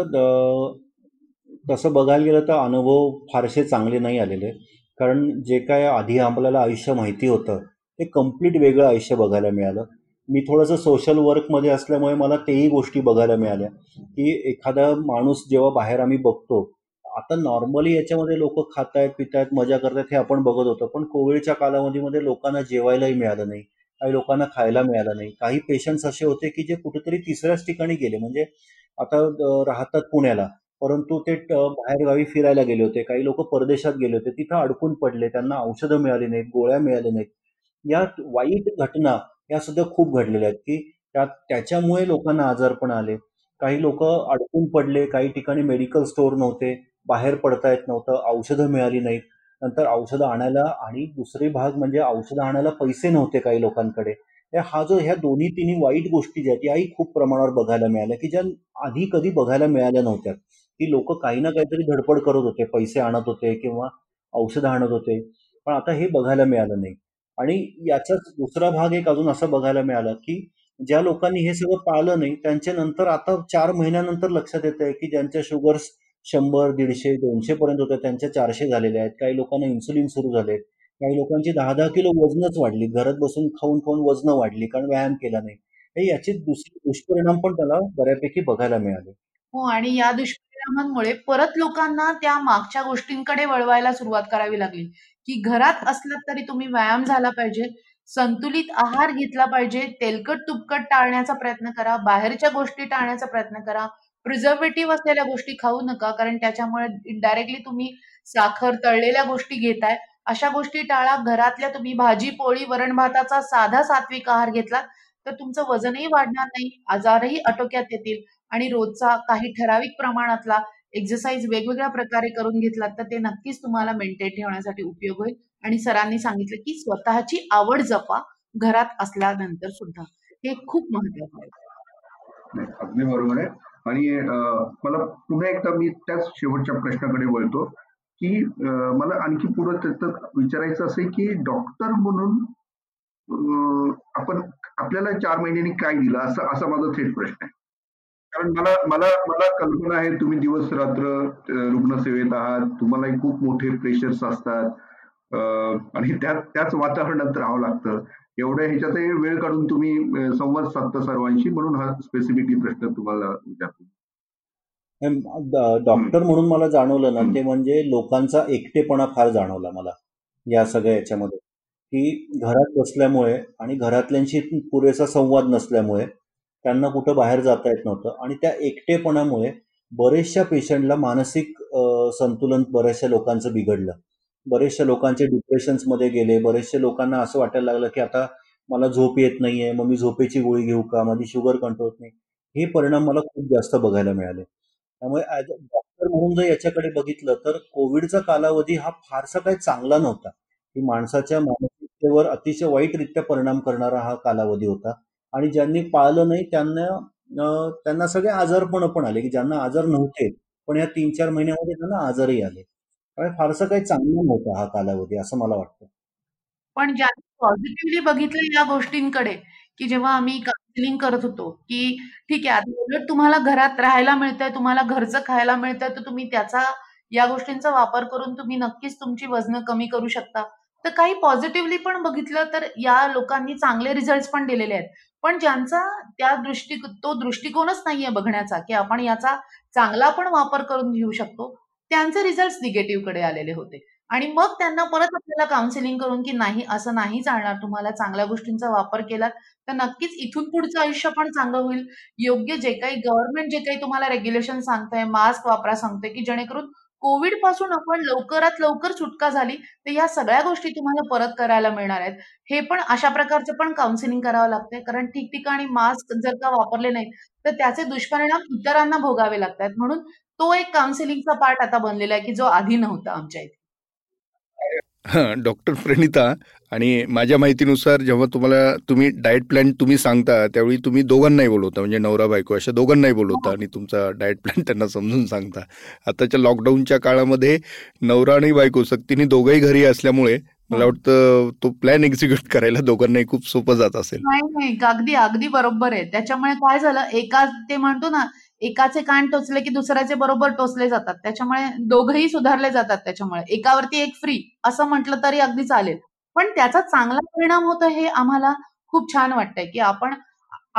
तसं बघायला गेलं तर अनुभव फारसे चांगले नाही आलेले, कारण जे काय आधी आपल्याला आयुष्य माहिती होतं ते कम्प्लीट वेगळं आयुष्य बघायला मिळालं. मी थोडंसं सोशल वर्कमध्ये असल्यामुळे मला तेही गोष्टी बघायला मिळाल्या की एखादा माणूस जेव्हा बाहेर आम्ही बघतो, आता नॉर्मली याच्यामध्ये लोक खात आहेत, पित आहेत, मजा करतात, हे आपण बघत होतो, पण कोविडच्या कालावधीमध्ये लोकांना जेवायलाही मिळालं नाही, काही लोकांना खायला मिळालं नाही. काही पेशंट्स असे होते की जे कुठेतरी तिसऱ्याच ठिकाणी गेले, म्हणजे आता राहतात पुण्याला परंतु ते बाहेरगावी फिरायला गेले होते, काही लोक परदेशात गेले होते, तिथं अडकून पडले, त्यांना औषधं मिळाली नाहीत, गोळ्या मिळाल्या नाहीत. या वाईट घटना या सुद्धा खूप घडलेल्या आहेत की त्या त्याच्यामुळे लोकांना आजारपण आले, काही लोक अडकून पडले, काही ठिकाणी मेडिकल स्टोअर नव्हते, बाहेर पडता येत नव्हतं, औषधं मिळाली नाहीत. नंतर औषधं आणायला, आणि दुसरे भाग म्हणजे औषधं आणायला पैसे नव्हते काही लोकांकडे. हा जो ह्या दोन्ही तिन्ही वाईट गोष्टी ज्या याही खूप प्रमाणावर बघायला मिळाल्या की ज्या आधी कधी बघायला मिळाल्या नव्हत्या, की लोक काही ना काहीतरी धडपड करत होते, पैसे आणत होते किंवा औषधं आणत होते, पण आता हे बघायला मिळालं नाही. आणि याचाच दुसरा भाग एक अजून असं बघायला मिळाला की ज्या लोकांनी हे सगळं पाळलं नाही त्यांच्या नंतर आता चार महिन्यानंतर लक्षात येत आहे की ज्यांच्या शुगर्स शंभर, दीडशे, दोनशे पर्यंत होत्या त्यांच्या चारशे झालेल्या आहेत, काही लोकांना इन्सुलिन सुरू झाले, काही लोकांची दहा दहा किलो वजनच वाढली, घरात बसून खाऊन खाऊन वजन वाढली कारण व्यायाम केला नाही. हे याचे दुसरे दुष्परिणाम पण त्याला बऱ्यापैकी बघायला मिळाले. हो, आणि या दुष्परिणामांमुळे परत लोकांना त्या मागच्या गोष्टींकडे वळवायला सुरुवात करावी लागली की घरात असलात तरी तुम्ही व्यायाम झाला पाहिजे, संतुलित आहार घेतला पाहिजे, तेलकट तुपकट टाळण्याचा प्रयत्न करा, बाहेरच्या गोष्टी टाळण्याचा प्रयत्न करा, प्रिझर्वेटिव्ह असलेल्या गोष्टी खाऊ नका कारण त्याच्यामुळे डायरेक्टली तुम्ही साखर, तळलेल्या गोष्टी घेताय, अशा गोष्टी टाळा. घरातल्या तुम्ही भाजी, पोळी, वरण भाताचा साधा सात्विक आहार घेतला तर तुमचं वजनही वाढणार नाही, आजारही आटोक्यात येतील. आणि रोजचा काही ठराविक प्रमाणातला एक्सरसाइज वेगवेगळ्या प्रकारे करून घेतलात तर ते नक्कीच तुम्हाला मेंटेन ठेवण्यासाठी उपयोग होईल. आणि सरांनी सांगितलं की स्वतःची आवड जपा घरात असल्यानंतर सुद्धा, हे खूप महत्वाचं आहे. अगदी बरोबर आहे. आणि मला पुन्हा एकदा मी त्याच शेवटच्या प्रश्नाकडे वळतो की मला आणखी पुढे विचारायचं असेल की डॉक्टर म्हणून आपण आपल्याला चार महिन्यांनी काय दिलं, असं असा माझा थेट प्रश्न आहे. कारण मला मला मला कल्पना आहे तुम्ही दिवस रात्र रुग्णसेवेत आहात, तुम्हालाही खूप मोठे प्रेशर्स असतात आणि त्यात त्याच वातावरणात राहावं लागतं. एवढ्या ह्याच्यातही वेळ काढून तुम्ही संवाद साधता सर्वांशी, म्हणून हा स्पेसिफिकली प्रश्न तुम्हाला विचारतो. डॉक्टर म्हणून मला जाणवलं ना ते म्हणजे लोकांचा एकटेपणा फार जाणवला मला या सगळ्या याच्यामध्ये, की घरात बसल्यामुळे आणि घरातल्यांशी पुरेसा संवाद नसल्यामुळे त्यांना कुठं बाहेर जाता येत नव्हतं. आणि त्या एकटेपणामुळे बरेचशा पेशंटला मानसिक संतुलन बऱ्याचशा लोकांचं बिघडलं, बरेचशा लोकांचे डिप्रेशन्समध्ये गेले, बरेचशा लोकांना असं वाटायला लागलं की आता मला झोप येत नाहीये, मग मी झोपेची गोळी घेऊ का, माझी शुगर कंट्रोल होत नाही. हे परिणाम मला खूप जास्त बघायला मिळाले. त्यामुळे डॉक्टर म्हणून जर याच्याकडे बघितलं तर कोविडचा कालावधी हा फारसा काही चांगला नव्हता, की माणसाच्या मानसिकतेवर अतिशय वाईटरित्या परिणाम करणारा हा कालावधी होता. आणि ज्यांनी पाळलं नाही त्यांना त्यांना सगळे आजारपण पण आले, की ज्यांना आजार नव्हते पण या तीन चार महिन्यामध्ये त्यांना आजारही आले. फारसं काही चांगलं नव्हतं हा कालावधी असं मला वाटतं. पण ज्यांनी पॉझिटिव्हली बघितलं या गोष्टींकडे, की जेव्हा आम्ही काउन्सिलिंग करत होतो की ठीक आहे उलट तुम्हाला घरात राहायला मिळतंय, तुम्हाला घरचं खायला मिळतंय, तर तुम्ही त्याचा या गोष्टींचा वापर करून तुम्ही नक्कीच तुमची वजन कमी करू शकता. तर काही पॉझिटिव्हली पण बघितलं तर या लोकांनी चांगले रिझल्ट पण दिलेले आहेत. पण ज्यांचा त्या दृष्टी तो दृष्टिकोनच नाहीये बघण्याचा की आपण याचा चांगला पण वापर करून घेऊ शकतो, त्यांचे रिझल्ट निगेटिव्ह कडे आलेले होते. आणि मग त्यांना परत आपल्याला काउन्सिलिंग करून की नाही असं नाही चालणार, तुम्हाला चांगल्या गोष्टींचा वापर केला तर नक्कीच इथून पुढचं आयुष्य पण चांगलं होईल. योग्य जे काही गव्हर्नमेंट जे काही तुम्हाला रेग्युलेशन सांगतंय, मास्क वापरा सांगतंय, की जेणेकरून कोविड पासून आपण लवकरात लवकर सुटका झाली तर या सगळ्या गोष्टी तुम्हाला परत करायला मिळणार आहेत. हे पण अशा प्रकारचं पण काउन्सिलिंग करावं लागतंय, कारण ठिकठिकाणी मास्क जर का वापरले नाही तर त्याचे दुष्परिणाम इतरांना भोगावे लागतात. म्हणून तो एक काउन्सिलिंगचा पार्ट आता बनलेला आहे की जो आधी नव्हता आमच्या इथे. हां डॉक्टर प्रणिता, आणि माझ्या माहितीनुसार जेव्हा तुम्हाला तुम्ही डाएट प्लॅन तुम्ही सांगता त्यावेळी तुम्ही दोघांनाही बोलवता, म्हणजे नवरा बायको अशा दोघांनाही बोलवता आणि तुमचा डाएट प्लॅन त्यांना समजून सांगता. आताच्या लॉकडाऊनच्या काळामध्ये नवरा आणि बायको सक्तीने दोघंही घरी असल्यामुळे मला वाटतं तो प्लॅन एक्झिक्यूट करायला दोघांनाही खूप सोपं जात असेल. नाही नाही, अगदी अगदी बरोबर आहे. त्याच्यामुळे काय झालं, एका ते म्हणतो ना एकाचे कान टोचले की दुसऱ्याचे बरोबर टोचले जातात, त्याच्यामुळे दोघंही सुधारले जातात. त्याच्यामुळे एकावरती एक फ्री असं म्हटलं तरी अगदी चालेल. पण त्याचा चांगला परिणाम होतो हे आम्हाला खूप छान वाटतंय, की आपण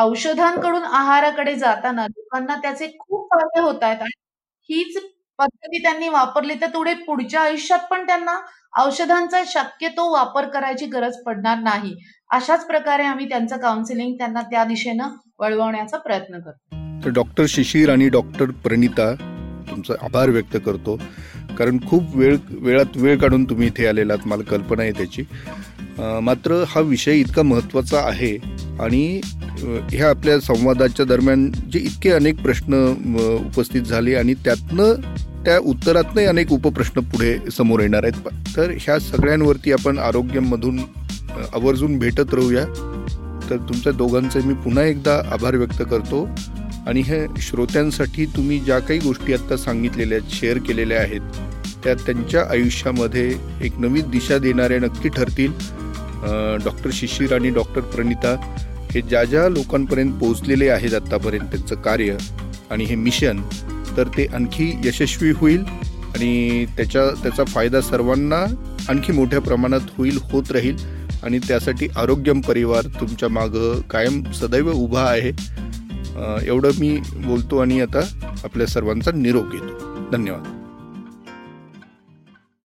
औषधांकडून आहाराकडे जाताना लोकांना त्याचे खूप फायदे होत आहेत. आणि हीच पद्धती त्यांनी वापरली तर पुढे पुढच्या आयुष्यात पण त्यांना औषधांचा शक्यतो वापर करायची गरज पडणार नाही. अशाच प्रकारे आम्ही त्यांचं काउन्सिलिंग त्यांना त्या दिशेनं वळवण्याचा प्रयत्न करतो. तर डॉक्टर शिशिर आणि डॉक्टर प्रणिता तुमचा आभार व्यक्त करतो, कारण खूप वेळ वेळात वेळ काढून तुम्ही इथे आलेलात, मला कल्पना आहे त्याची. मात्र हा विषय इतका महत्त्वाचा आहे आणि ह्या आपल्या संवादाच्या दरम्यान जे इतके अनेक प्रश्न उपस्थित झाले आणि त्यातनं त्या उत्तरातनंही अनेक उपप्रश्न पुढे समोर येणार आहेत, तर ह्या सगळ्यांवरती आपण आरोग्यमधून आवर्जून भेटत राहूया. तर तुमच्या दोघांचे मी पुन्हा एकदा आभार व्यक्त करतो. आणि हे श्रोत्यांसाठी तुम्ही ज्या काही गोष्टी आत्ता सांगितलेल्या आहेत, शेअर केलेल्या आहेत, त्या त्यांच्या आयुष्यामध्ये एक नवी दिशा देणाऱ्या नक्की ठरतील. डॉक्टर शिशिर आणि डॉक्टर प्रणिता हे ज्या ज्या लोकांपर्यंत पोहोचलेले आहेत आत्तापर्यंत त्यांचं कार्य आणि हे मिशन, तर ते आणखी यशस्वी होईल आणि त्याच्या त्याचा फायदा सर्वांना आणखी मोठ्या प्रमाणात होईल होत राहील. आणि त्यासाठी आरोग्यम परिवार तुमच्या मागं कायम सदैव उभा आहे एवढं मी बोलतो आणि आता आपल्या सर्वांचा निरोप घेतो. धन्यवाद.